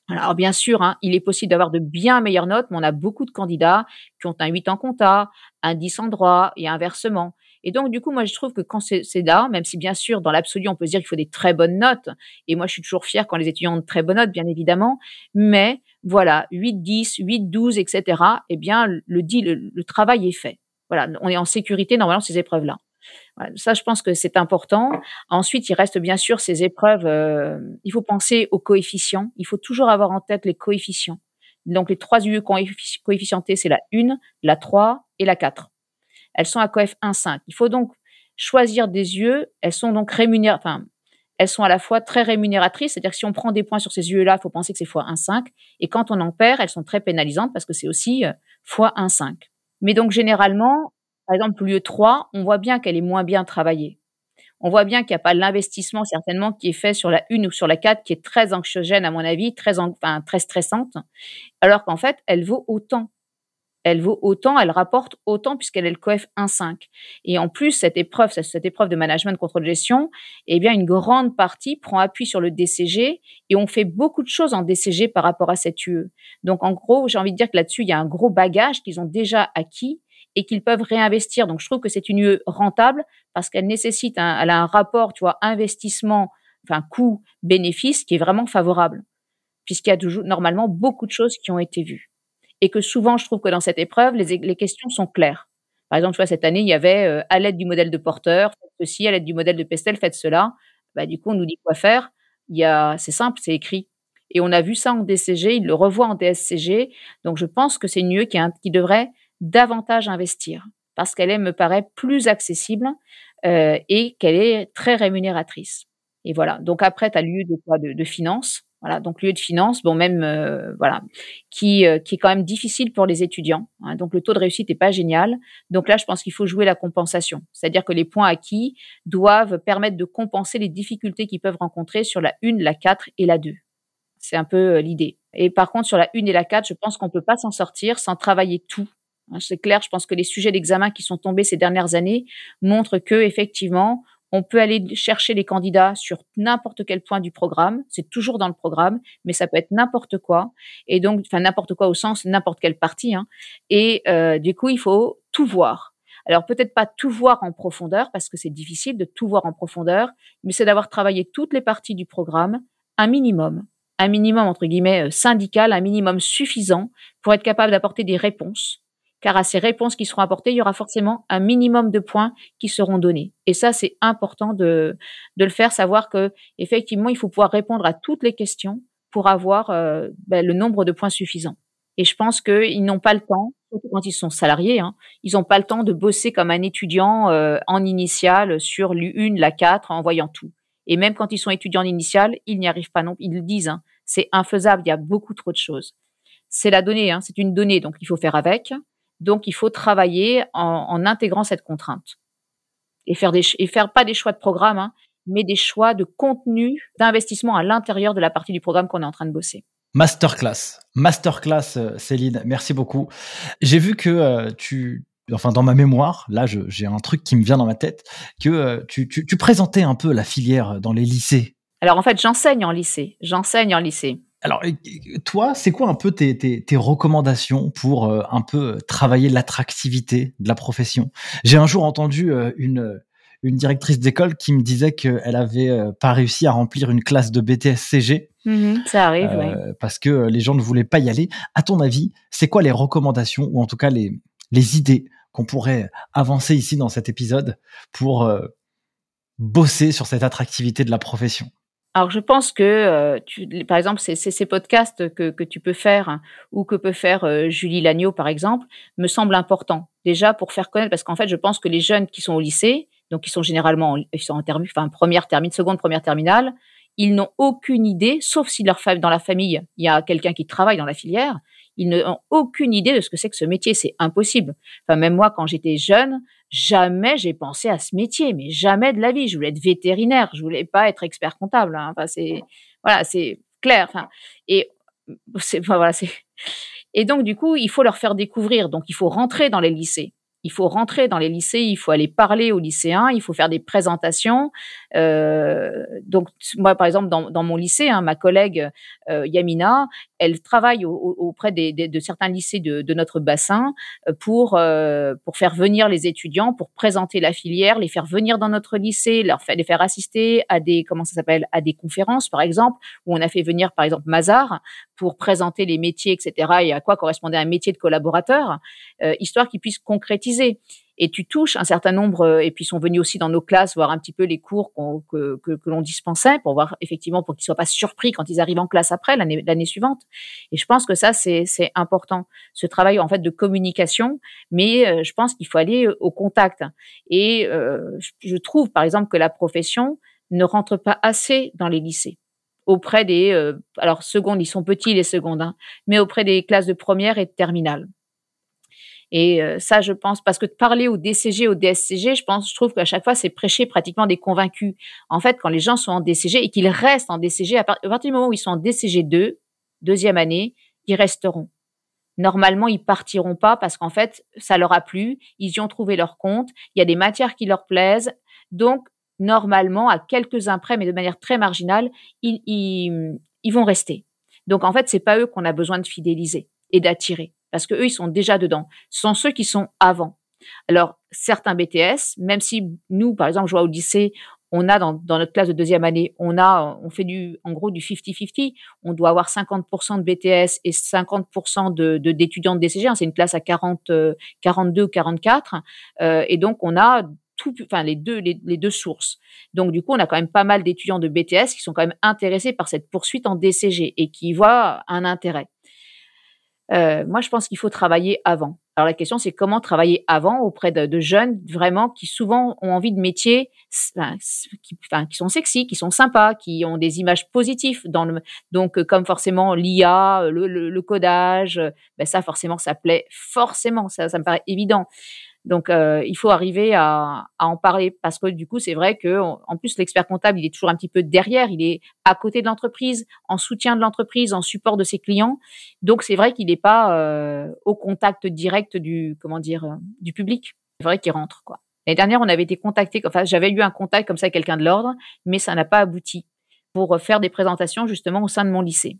Alors, bien sûr, hein, il est possible d'avoir de bien meilleures notes, mais on a beaucoup de candidats qui ont un 8 en compta, un 10 en droit et inversement. Et donc, du coup, moi, je trouve que quand c'est là, même si, bien sûr, dans l'absolu, on peut se dire qu'il faut des très bonnes notes, et moi, je suis toujours fière quand les étudiants ont de très bonnes notes, bien évidemment, mais voilà, 8, 10, 8, 12, etc., eh bien, le travail est fait. Voilà, on est en sécurité, normalement, ces épreuves-là. Voilà, ça, je pense que c'est important. Ensuite, il reste bien sûr ces épreuves. Il faut penser aux coefficients. Il faut toujours avoir en tête les coefficients. Donc, les trois UE coefficientées, c'est la 1, la 3 et la 4. Elles sont à coef 1, 5. Il faut donc choisir des UE. Elles sont donc elles sont à la fois très rémunératrices, c'est-à-dire que si on prend des points sur ces UE-là, il faut penser que c'est fois 1, 5. Et quand on en perd, elles sont très pénalisantes parce que c'est aussi fois 1, 5. Mais donc, généralement, par exemple, l'UE 3, on voit bien qu'elle est moins bien travaillée. On voit bien qu'il n'y a pas l'investissement certainement qui est fait sur la 1 ou sur la 4, qui est très anxiogène à mon avis, très stressante, alors qu'en fait, elle vaut autant. Elle vaut autant, elle rapporte autant puisqu'elle est le coef 1,5. Et en plus, cette épreuve de management contrôle gestion, eh bien, une grande partie prend appui sur le DCG et on fait beaucoup de choses en DCG par rapport à cette UE. Donc, en gros, j'ai envie de dire que là-dessus, il y a un gros bagage qu'ils ont déjà acquis et qu'ils peuvent réinvestir. Donc, je trouve que c'est une UE rentable parce qu'elle nécessite elle a un rapport, tu vois, investissement, enfin, coût-bénéfice qui est vraiment favorable puisqu'il y a toujours, normalement, beaucoup de choses qui ont été vues. Et que souvent, je trouve que dans cette épreuve, les questions sont claires. Par exemple, tu vois, cette année, il y avait à l'aide du modèle de Porter, faites ceci, à l'aide du modèle de Pestel, faites cela. Bah, du coup, on nous dit quoi faire. C'est simple, c'est écrit. Et on a vu ça en DCG, il le revoit en DSCG. Donc, je pense que c'est une UE qui devrait davantage investir parce qu'elle est, me paraît, plus accessible et qu'elle est très rémunératrice. Et voilà. Donc, après, tu as l'UE de finance. Voilà, donc l'UE de finance, bon même voilà, qui est quand même difficile pour les étudiants. Hein, donc le taux de réussite n'est pas génial. Donc là, je pense qu'il faut jouer la compensation, c'est-à-dire que les points acquis doivent permettre de compenser les difficultés qu'ils peuvent rencontrer sur la 1, la 4 et la 2. C'est un peu l'idée. Et par contre, sur la 1 et la 4, je pense qu'on peut pas s'en sortir sans travailler tout. Hein, c'est clair. Je pense que les sujets d'examen qui sont tombés ces dernières années montrent que effectivement. On peut aller chercher les candidats sur n'importe quel point du programme. C'est toujours dans le programme, mais ça peut être n'importe quoi. Et donc, enfin, n'importe quoi au sens, n'importe quelle partie. Hein. Et du coup, il faut tout voir. Alors, peut-être pas tout voir en profondeur, parce que c'est difficile de tout voir en profondeur, mais c'est d'avoir travaillé toutes les parties du programme, un minimum, entre guillemets, syndical, un minimum suffisant pour être capable d'apporter des réponses. Car à ces réponses qui seront apportées, il y aura forcément un minimum de points qui seront donnés. Et ça, c'est important de le faire, savoir que effectivement, il faut pouvoir répondre à toutes les questions pour avoir le nombre de points suffisant. Et je pense qu'ils n'ont pas le temps, surtout quand ils sont salariés, hein, ils n'ont pas le temps de bosser comme un étudiant en initiale sur l'UE1, la 4, en voyant tout. Et même quand ils sont étudiants en initiale, ils n'y arrivent pas, non, ils le disent, hein, c'est infaisable, il y a beaucoup trop de choses. c'est la donnée, hein, c'est une donnée, donc il faut faire avec. Donc, il faut travailler en intégrant cette contrainte et faire pas des choix de programme, hein, mais des choix de contenu, d'investissement à l'intérieur de la partie du programme qu'on est en train de bosser. Masterclass, Céline, merci beaucoup. J'ai vu que dans ma mémoire, là, j'ai un truc qui me vient dans ma tête, que tu présentais un peu la filière dans les lycées. Alors, en fait, j'enseigne en lycée. Alors, toi, c'est quoi un peu tes recommandations pour un peu travailler l'attractivité de la profession ? J'ai un jour entendu une directrice d'école qui me disait qu'elle avait pas réussi à remplir une classe de BTS-CG. Ça arrive, oui. Parce que les gens ne voulaient pas y aller. À ton avis, c'est quoi les recommandations, ou en tout cas les idées qu'on pourrait avancer ici dans cet épisode pour bosser sur cette attractivité de la profession ? Alors, je pense que, par exemple, c'est ces podcasts que tu peux faire, hein, ou que peut faire Julie Lagneau, par exemple, me semble important. Déjà, pour faire connaître, parce qu'en fait, je pense que les jeunes qui sont au lycée, donc ils sont généralement, ils sont en première termine, seconde, première terminale, ils n'ont aucune idée, sauf si dans la famille, il y a quelqu'un qui travaille dans la filière, ils n'ont aucune idée de ce que c'est que ce métier. C'est impossible. Enfin, même moi, quand j'étais jeune, jamais j'ai pensé à ce métier, mais jamais de la vie. Je voulais être vétérinaire, je voulais pas être expert comptable. Hein. Enfin, c'est clair. Enfin, et donc du coup, il faut leur faire découvrir. Donc, il faut rentrer dans les lycées. Il faut aller parler aux lycéens, il faut faire des présentations. Donc, moi, par exemple, dans mon lycée, hein, ma collègue Yamina, elle travaille auprès de certains lycées de notre bassin pour faire venir les étudiants, pour présenter la filière, les faire venir dans notre lycée, les faire assister à des conférences, par exemple, où on a fait venir, par exemple, Mazars pour présenter les métiers, etc., et à quoi correspondait un métier de collaborateur, histoire qu'ils puissent concrétiser. Et tu touches un certain nombre, et puis ils sont venus aussi dans nos classes voir un petit peu les cours que l'on dispensait pour voir effectivement, pour qu'ils ne soient pas surpris quand ils arrivent en classe après l'année suivante. Et je pense que ça, c'est important, ce travail en fait de communication, mais je pense qu'il faut aller au contact. Et je trouve par exemple que la profession ne rentre pas assez dans les lycées. Auprès des, alors secondes, ils sont petits les secondes, hein, mais auprès des classes de première et de terminale. Et ça, je pense, parce que de parler au DCG, au DSCG, je trouve qu'à chaque fois, c'est prêcher pratiquement des convaincus. En fait, quand les gens sont en DCG et qu'ils restent en DCG, à partir du moment où ils sont en DCG 2, deuxième année, ils resteront. Normalement, ils partiront pas parce qu'en fait, ça leur a plu, ils y ont trouvé leur compte, il y a des matières qui leur plaisent. Donc, normalement, à quelques-uns près, mais de manière très marginale, ils vont rester. Donc, en fait, c'est pas eux qu'on a besoin de fidéliser et d'attirer, parce qu'eux, ils sont déjà dedans. Ce sont ceux qui sont avant. Alors, certains BTS, même si nous, par exemple, je vois au lycée, on a dans notre classe de deuxième année, on fait en gros du 50-50. On doit avoir 50% de BTS et 50% d'étudiants de DCG. Hein, c'est une classe à 42 ou 44. Et donc, on a les deux sources. Donc, du coup, on a quand même pas mal d'étudiants de BTS qui sont quand même intéressés par cette poursuite en DCG et qui voient un intérêt. Moi, je pense qu'il faut travailler avant. Alors, la question, c'est comment travailler avant auprès de jeunes vraiment qui souvent ont envie de métiers qui sont sexy, qui sont sympas, qui ont des images positives. Donc, comme forcément l'IA, le codage, ben ça, forcément, ça plaît. Forcément, ça me paraît évident. Donc, il faut arriver à en parler parce que du coup, c'est vrai que en plus, l'expert comptable, il est toujours un petit peu derrière, il est à côté de l'entreprise, en soutien de l'entreprise, en support de ses clients. Donc, c'est vrai qu'il n'est pas au contact direct du public. C'est vrai qu'il rentre, quoi. L'année dernière, on avait été contacté, enfin, j'avais eu un contact comme ça avec quelqu'un de l'ordre, mais ça n'a pas abouti pour faire des présentations justement au sein de mon lycée.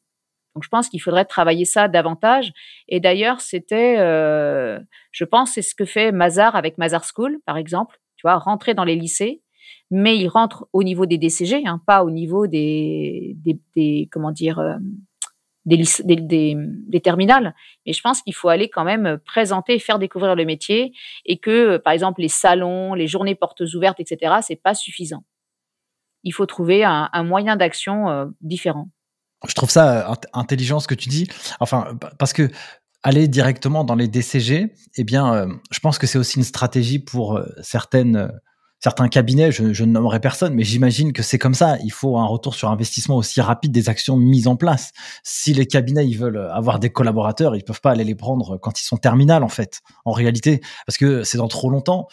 Donc, je pense qu'il faudrait travailler ça davantage. Et d'ailleurs, je pense, c'est ce que fait Mazars avec Mazars School, par exemple. Tu vois, rentrer dans les lycées, mais il rentre au niveau des DCG, hein, pas au niveau des terminales. Mais je pense qu'il faut aller quand même présenter, faire découvrir le métier et que, par exemple, les salons, les journées portes ouvertes, etc., c'est pas suffisant. Il faut trouver un moyen d'action différent. Je trouve ça intelligent ce que tu dis. Enfin, parce que aller directement dans les DCG, eh bien, je pense que c'est aussi une stratégie pour certaines certains cabinets, je ne nommerai personne, mais j'imagine que c'est comme ça. Il faut un retour sur investissement aussi rapide des actions mises en place. Si les cabinets ils veulent avoir des collaborateurs, ils peuvent pas aller les prendre quand ils sont terminales en fait, en réalité, parce que c'est dans trop longtemps.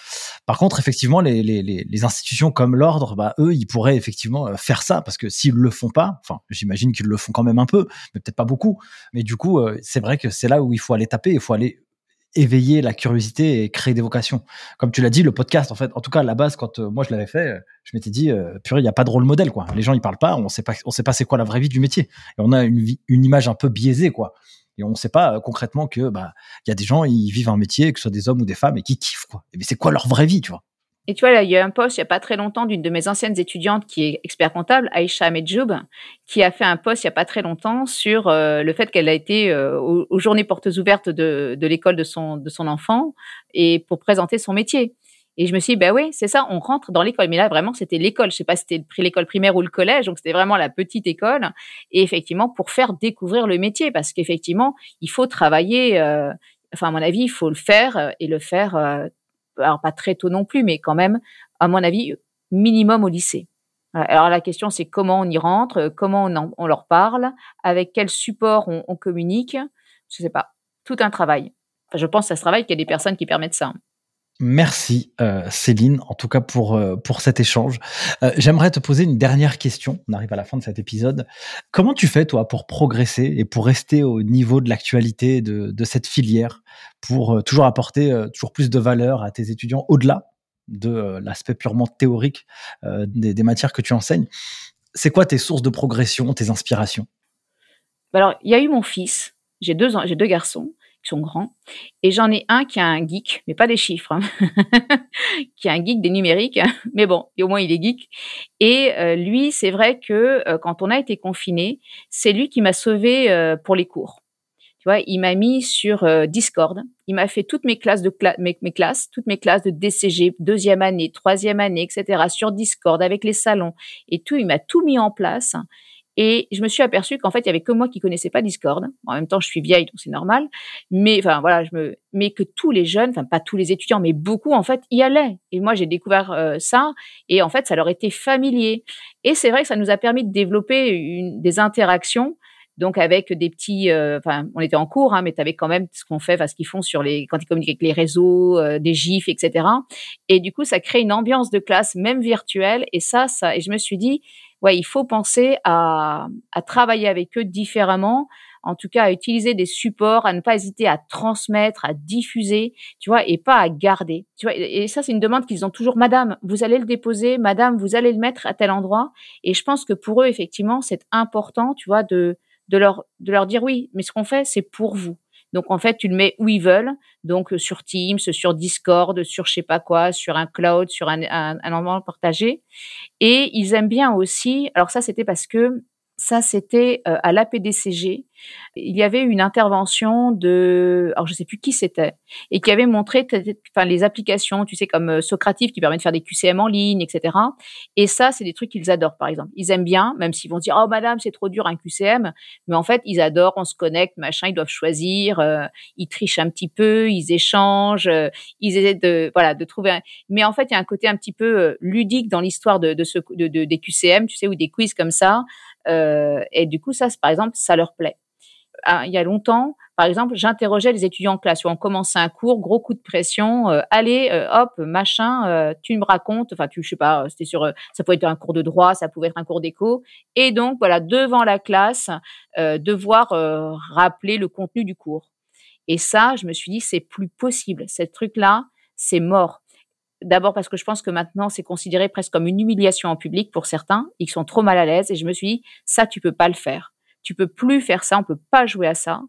Par contre, effectivement, les institutions comme l'ordre, bah eux, ils pourraient effectivement faire ça, parce que s'ils le font pas, enfin, j'imagine qu'ils le font quand même un peu, mais peut-être pas beaucoup. Mais du coup, c'est vrai que c'est là où il faut aller taper, il faut aller éveiller la curiosité et créer des vocations. Comme tu l'as dit, le podcast, en fait, en tout cas, à la base, quand moi je l'avais fait, je m'étais dit, purée, il n'y a pas de rôle modèle, quoi. Les gens, ils parlent pas, on sait pas c'est quoi la vraie vie du métier. Et on a une image un peu biaisée, quoi. Et on sait pas concrètement que, bah, il y a des gens, ils vivent un métier, que ce soit des hommes ou des femmes, et qui kiffent, quoi. Mais c'est quoi leur vraie vie, tu vois? Et tu vois, là, il y a un post il n'y a pas très longtemps d'une de mes anciennes étudiantes qui est expert comptable, Aïcha Medjoub, qui a fait un post il n'y a pas très longtemps sur le fait qu'elle a été aux journées portes ouvertes de l'école de son enfant et pour présenter son métier. Et je me suis dit, bah oui, c'est ça, on rentre dans l'école. Mais là, vraiment, c'était l'école. Je ne sais pas si c'était l'école primaire ou le collège, donc c'était vraiment la petite école. Et effectivement, pour faire découvrir le métier, parce qu'effectivement, il faut travailler, enfin, à mon avis, il faut le faire et le faire alors pas très tôt non plus, mais quand même, à mon avis, minimum au lycée. Alors la question, c'est comment on y rentre, comment on leur parle, avec quel support on communique, je sais pas, tout un travail. Enfin, je pense à ce travail qu'il y a des personnes qui permettent ça. Merci Céline, en tout cas pour cet échange. J'aimerais te poser une dernière question, on arrive à la fin de cet épisode. Comment tu fais toi pour progresser et pour rester au niveau de l'actualité de cette filière, pour toujours apporter toujours plus de valeur à tes étudiants au-delà de l'aspect purement théorique des matières que tu enseignes? C'est quoi tes sources de progression, tes inspirations? Alors, il y a eu mon fils, j'ai deux garçons, sont grands, et j'en ai un qui est un geek, mais pas des chiffres, hein. qui est un geek des numériques, mais bon, au moins il est geek, et lui, c'est vrai que quand on a été confinés, c'est lui qui m'a sauvée pour les cours. Tu vois, il m'a mis sur Discord, il m'a fait toutes mes classes de DCG, 2e année, 3e année, etc., sur Discord, avec les salons, et tout, il m'a tout mis en place. Et je me suis aperçue qu'en fait, il y avait que moi qui connaissais pas Discord. En même temps, je suis vieille, donc c'est normal. Mais enfin voilà, mais que tous les jeunes, enfin pas tous les étudiants, mais beaucoup en fait, y allaient. Et moi, j'ai découvert ça, et en fait, ça leur était familier. Et c'est vrai que ça nous a permis de développer des interactions. Donc avec des petits, enfin on était en cours, hein, mais t'avais quand même ce qu'on fait, enfin ce qu'ils font quand ils communiquent avec les réseaux, des gifs, etc. Et du coup, ça crée une ambiance de classe, même virtuelle. Et ça, et je me suis dit. Ouais, il faut penser à travailler avec eux différemment, en tout cas à utiliser des supports, à ne pas hésiter à transmettre, à diffuser, tu vois, et pas à garder. Tu vois, et ça, c'est une demande qu'ils ont toujours. Madame, vous allez le déposer, madame, vous allez le mettre à tel endroit. Et je pense que pour eux, effectivement, c'est important, tu vois, de leur dire oui, mais ce qu'on fait, c'est pour vous. Donc, en fait, tu le mets où ils veulent, donc sur Teams, sur Discord, sur je sais pas quoi, sur un cloud, sur un endroit partagé. Et ils aiment bien aussi, alors ça, c'était parce que ça, c'était à l'APDCG. Il y avait une intervention alors je sais plus qui c'était, et qui avait montré enfin, les applications, tu sais, comme Socrative qui permet de faire des QCM en ligne, etc. Et ça, c'est des trucs qu'ils adorent, par exemple. Ils aiment bien, même s'ils vont dire « Oh madame, c'est trop dur un QCM », mais en fait, ils adorent, on se connecte, machin, ils doivent choisir, ils trichent un petit peu, ils échangent, ils essaient de trouver Mais en fait, il y a un côté un petit peu ludique dans l'histoire des QCM, tu sais, ou des quiz comme ça. Et du coup, ça, par exemple, ça leur plaît. Il y a longtemps, par exemple, j'interrogeais les étudiants en classe où on commençait un cours, gros coup de pression, allez, hop, machin, tu me racontes, enfin, je sais pas, c'était sur, ça pouvait être un cours de droit, ça pouvait être un cours d'éco, et donc voilà, devant la classe, devoir rappeler le contenu du cours. Et ça, je me suis dit, c'est plus possible, ce truc-là, c'est mort. D'abord parce que je pense que maintenant, c'est considéré presque comme une humiliation en public pour certains. Ils sont trop mal à l'aise et je me suis dit, ça, tu peux pas le faire. Tu peux plus faire ça, on peut pas jouer à ça.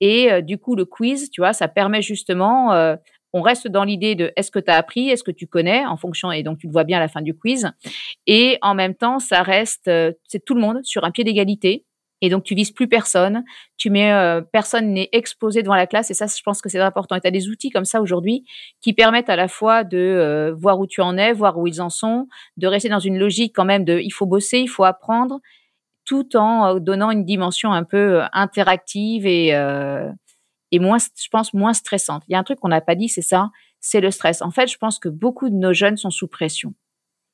Et du coup, le quiz, tu vois, ça permet justement, on reste dans l'idée de est-ce que tu as appris, est-ce que tu connais en fonction, et donc tu le vois bien à la fin du quiz. Et en même temps, ça reste, c'est tout le monde sur un pied d'égalité. Et donc, tu vises plus personne, personne n'est exposé devant la classe, et ça, je pense que c'est important. Et tu as des outils comme ça aujourd'hui qui permettent à la fois de voir où tu en es, voir où ils en sont, de rester dans une logique quand même de il faut bosser, il faut apprendre, tout en donnant une dimension un peu interactive et moins, je pense, moins stressante. Il y a un truc qu'on n'a pas dit, c'est ça, c'est le stress. En fait, je pense que beaucoup de nos jeunes sont sous pression.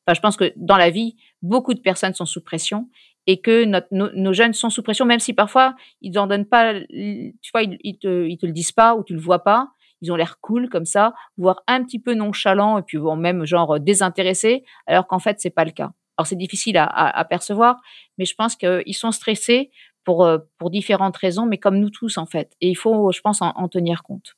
Enfin, je pense que dans la vie, beaucoup de personnes sont sous pression et que nos jeunes sont sous pression, même si parfois, ils n'en donnent pas, tu vois, ils te le disent pas ou tu le vois pas. Ils ont l'air cool comme ça, voire un petit peu nonchalants et puis voire même genre désintéressés, alors qu'en fait, c'est pas le cas. Alors, c'est difficile à percevoir, mais je pense qu'ils sont stressés pour différentes raisons, mais comme nous tous, en fait. Et il faut, je pense, en tenir compte.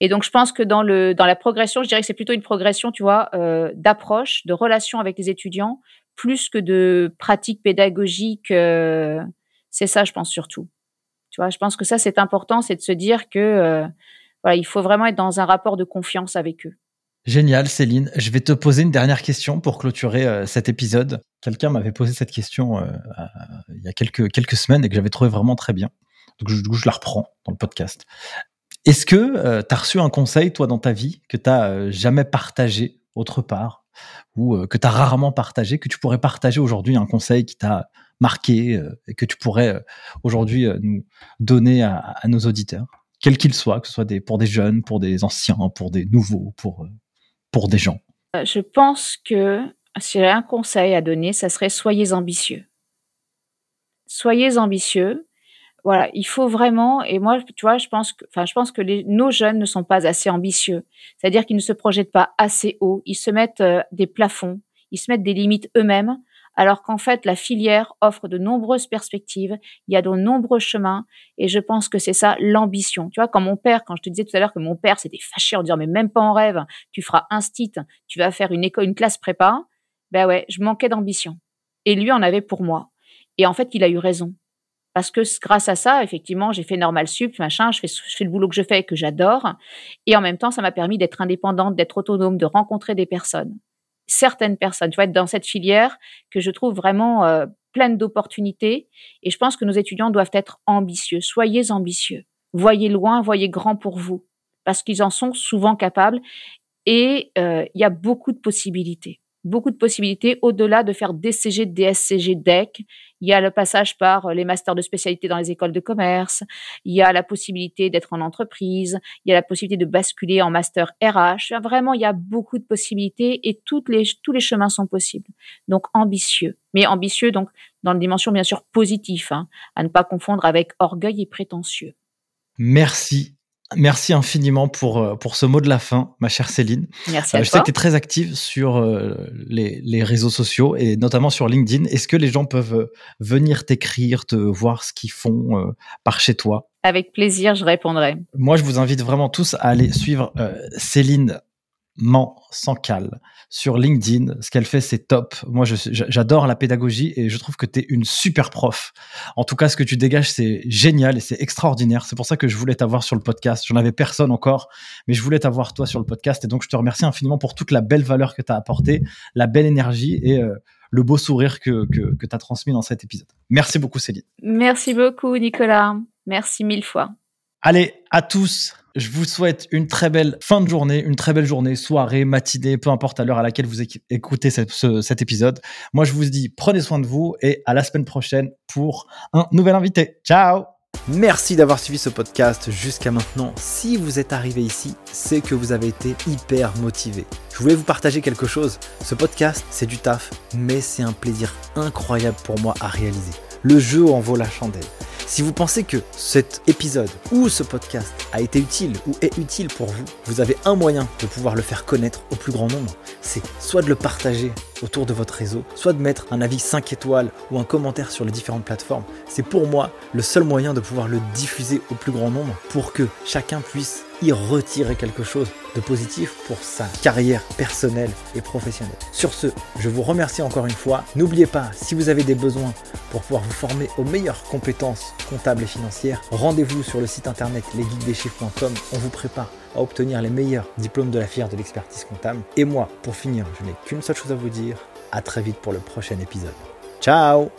Et donc, je pense que dans la progression, je dirais que c'est plutôt une progression, tu vois, d'approche, de relation avec les étudiants, plus que de pratique pédagogique. C'est ça, je pense, surtout. Tu vois, je pense que ça, c'est important, c'est de se dire que voilà, il faut vraiment être dans un rapport de confiance avec eux. Génial, Céline. Je vais te poser une dernière question pour clôturer cet épisode. Quelqu'un m'avait posé cette question il y a quelques semaines et que j'avais trouvé vraiment très bien. Donc, je la reprends dans le podcast. Est-ce que tu as reçu un conseil, toi, dans ta vie, que tu n'as jamais partagé autre part ou que tu as rarement partagé, que tu pourrais partager aujourd'hui, un conseil qui t'a marqué et que tu pourrais aujourd'hui nous donner à nos auditeurs, quel qu'il soit, que ce soit pour des jeunes, pour des anciens, pour des nouveaux, pour des gens. Je pense que si j'ai un conseil à donner, ça serait soyez ambitieux. Soyez ambitieux. Voilà, il faut vraiment, et moi, tu vois, je pense que nos jeunes ne sont pas assez ambitieux. C'est-à-dire qu'ils ne se projettent pas assez haut. Ils se mettent des plafonds, ils se mettent des limites eux-mêmes, alors qu'en fait, la filière offre de nombreuses perspectives, il y a de nombreux chemins, et je pense que c'est ça, l'ambition. Tu vois, quand je te disais tout à l'heure que mon père s'était fâché en disant, mais même pas en rêve, tu feras un stit, tu vas faire une classe prépa, ben ouais, je manquais d'ambition. Et lui en avait pour moi. Et en fait, il a eu raison. Parce que grâce à ça, effectivement, j'ai fait Normale Sup, machin, je fais le boulot que je fais et que j'adore, et en même temps, ça m'a permis d'être indépendante, d'être autonome, de rencontrer des personnes. Certaines personnes, tu vois, être dans cette filière que je trouve vraiment pleine d'opportunités. Et je pense que nos étudiants doivent être ambitieux. Soyez ambitieux. Voyez loin, voyez grand pour vous. Parce qu'ils en sont souvent capables. Et il y a beaucoup de possibilités. Beaucoup de possibilités au-delà de faire DCG, DSCG, DEC. Il y a le passage par les masters de spécialité dans les écoles de commerce. Il y a la possibilité d'être en entreprise. Il y a la possibilité de basculer en master RH. Vraiment, il y a beaucoup de possibilités et tous les chemins sont possibles. Donc, ambitieux. Mais ambitieux, donc, dans une dimension, bien sûr, positive, hein, à ne pas confondre avec orgueil et prétentieux. Merci. Merci infiniment pour ce mot de la fin, ma chère Céline. Merci à toi. Je sais que tu es très active sur les réseaux sociaux et notamment sur LinkedIn. Est-ce que les gens peuvent venir t'écrire, te voir ce qu'ils font par chez toi? Avec plaisir, je répondrai. Moi, je vous invite vraiment tous à aller suivre Céline Mansencal sur LinkedIn. Ce qu'elle fait, c'est top. Moi, j'adore la pédagogie et je trouve que tu es une super prof. En tout cas, ce que tu dégages, c'est génial et c'est extraordinaire. C'est pour ça que je voulais t'avoir sur le podcast. J'en avais personne encore, mais je voulais t'avoir toi sur le podcast. Et donc, je te remercie infiniment pour toute la belle valeur que tu as apportée, la belle énergie et le beau sourire que tu as transmis dans cet épisode. Merci beaucoup, Céline. Merci beaucoup, Nicolas. Merci mille fois. Allez, à tous. Je vous souhaite une très belle fin de journée, une très belle journée, soirée, matinée, peu importe à l'heure à laquelle vous écoutez cet épisode. Moi, je vous dis, prenez soin de vous et à la semaine prochaine pour un nouvel invité. Ciao! Merci d'avoir suivi ce podcast jusqu'à maintenant. Si vous êtes arrivé ici, c'est que vous avez été hyper motivé. Je voulais vous partager quelque chose. Ce podcast, c'est du taf, mais c'est un plaisir incroyable pour moi à réaliser. Le jeu en vaut la chandelle. Si vous pensez que cet épisode ou ce podcast a été utile ou est utile pour vous, vous avez un moyen de pouvoir le faire connaître au plus grand nombre. C'est soit de le partager autour de votre réseau, soit de mettre un avis 5 étoiles ou un commentaire sur les différentes plateformes. C'est pour moi le seul moyen de pouvoir le diffuser au plus grand nombre pour que chacun puisse y retirer quelque chose de positif pour sa carrière personnelle et professionnelle. Sur ce, je vous remercie encore une fois. N'oubliez pas, si vous avez des besoins pour pouvoir vous former aux meilleures compétences comptables et financières, rendez-vous sur le site internet lesgeeksdeschiffres.com. On vous prépare à obtenir les meilleurs diplômes de la filière de l'expertise comptable. Et moi, pour finir, je n'ai qu'une seule chose à vous dire. À très vite pour le prochain épisode. Ciao!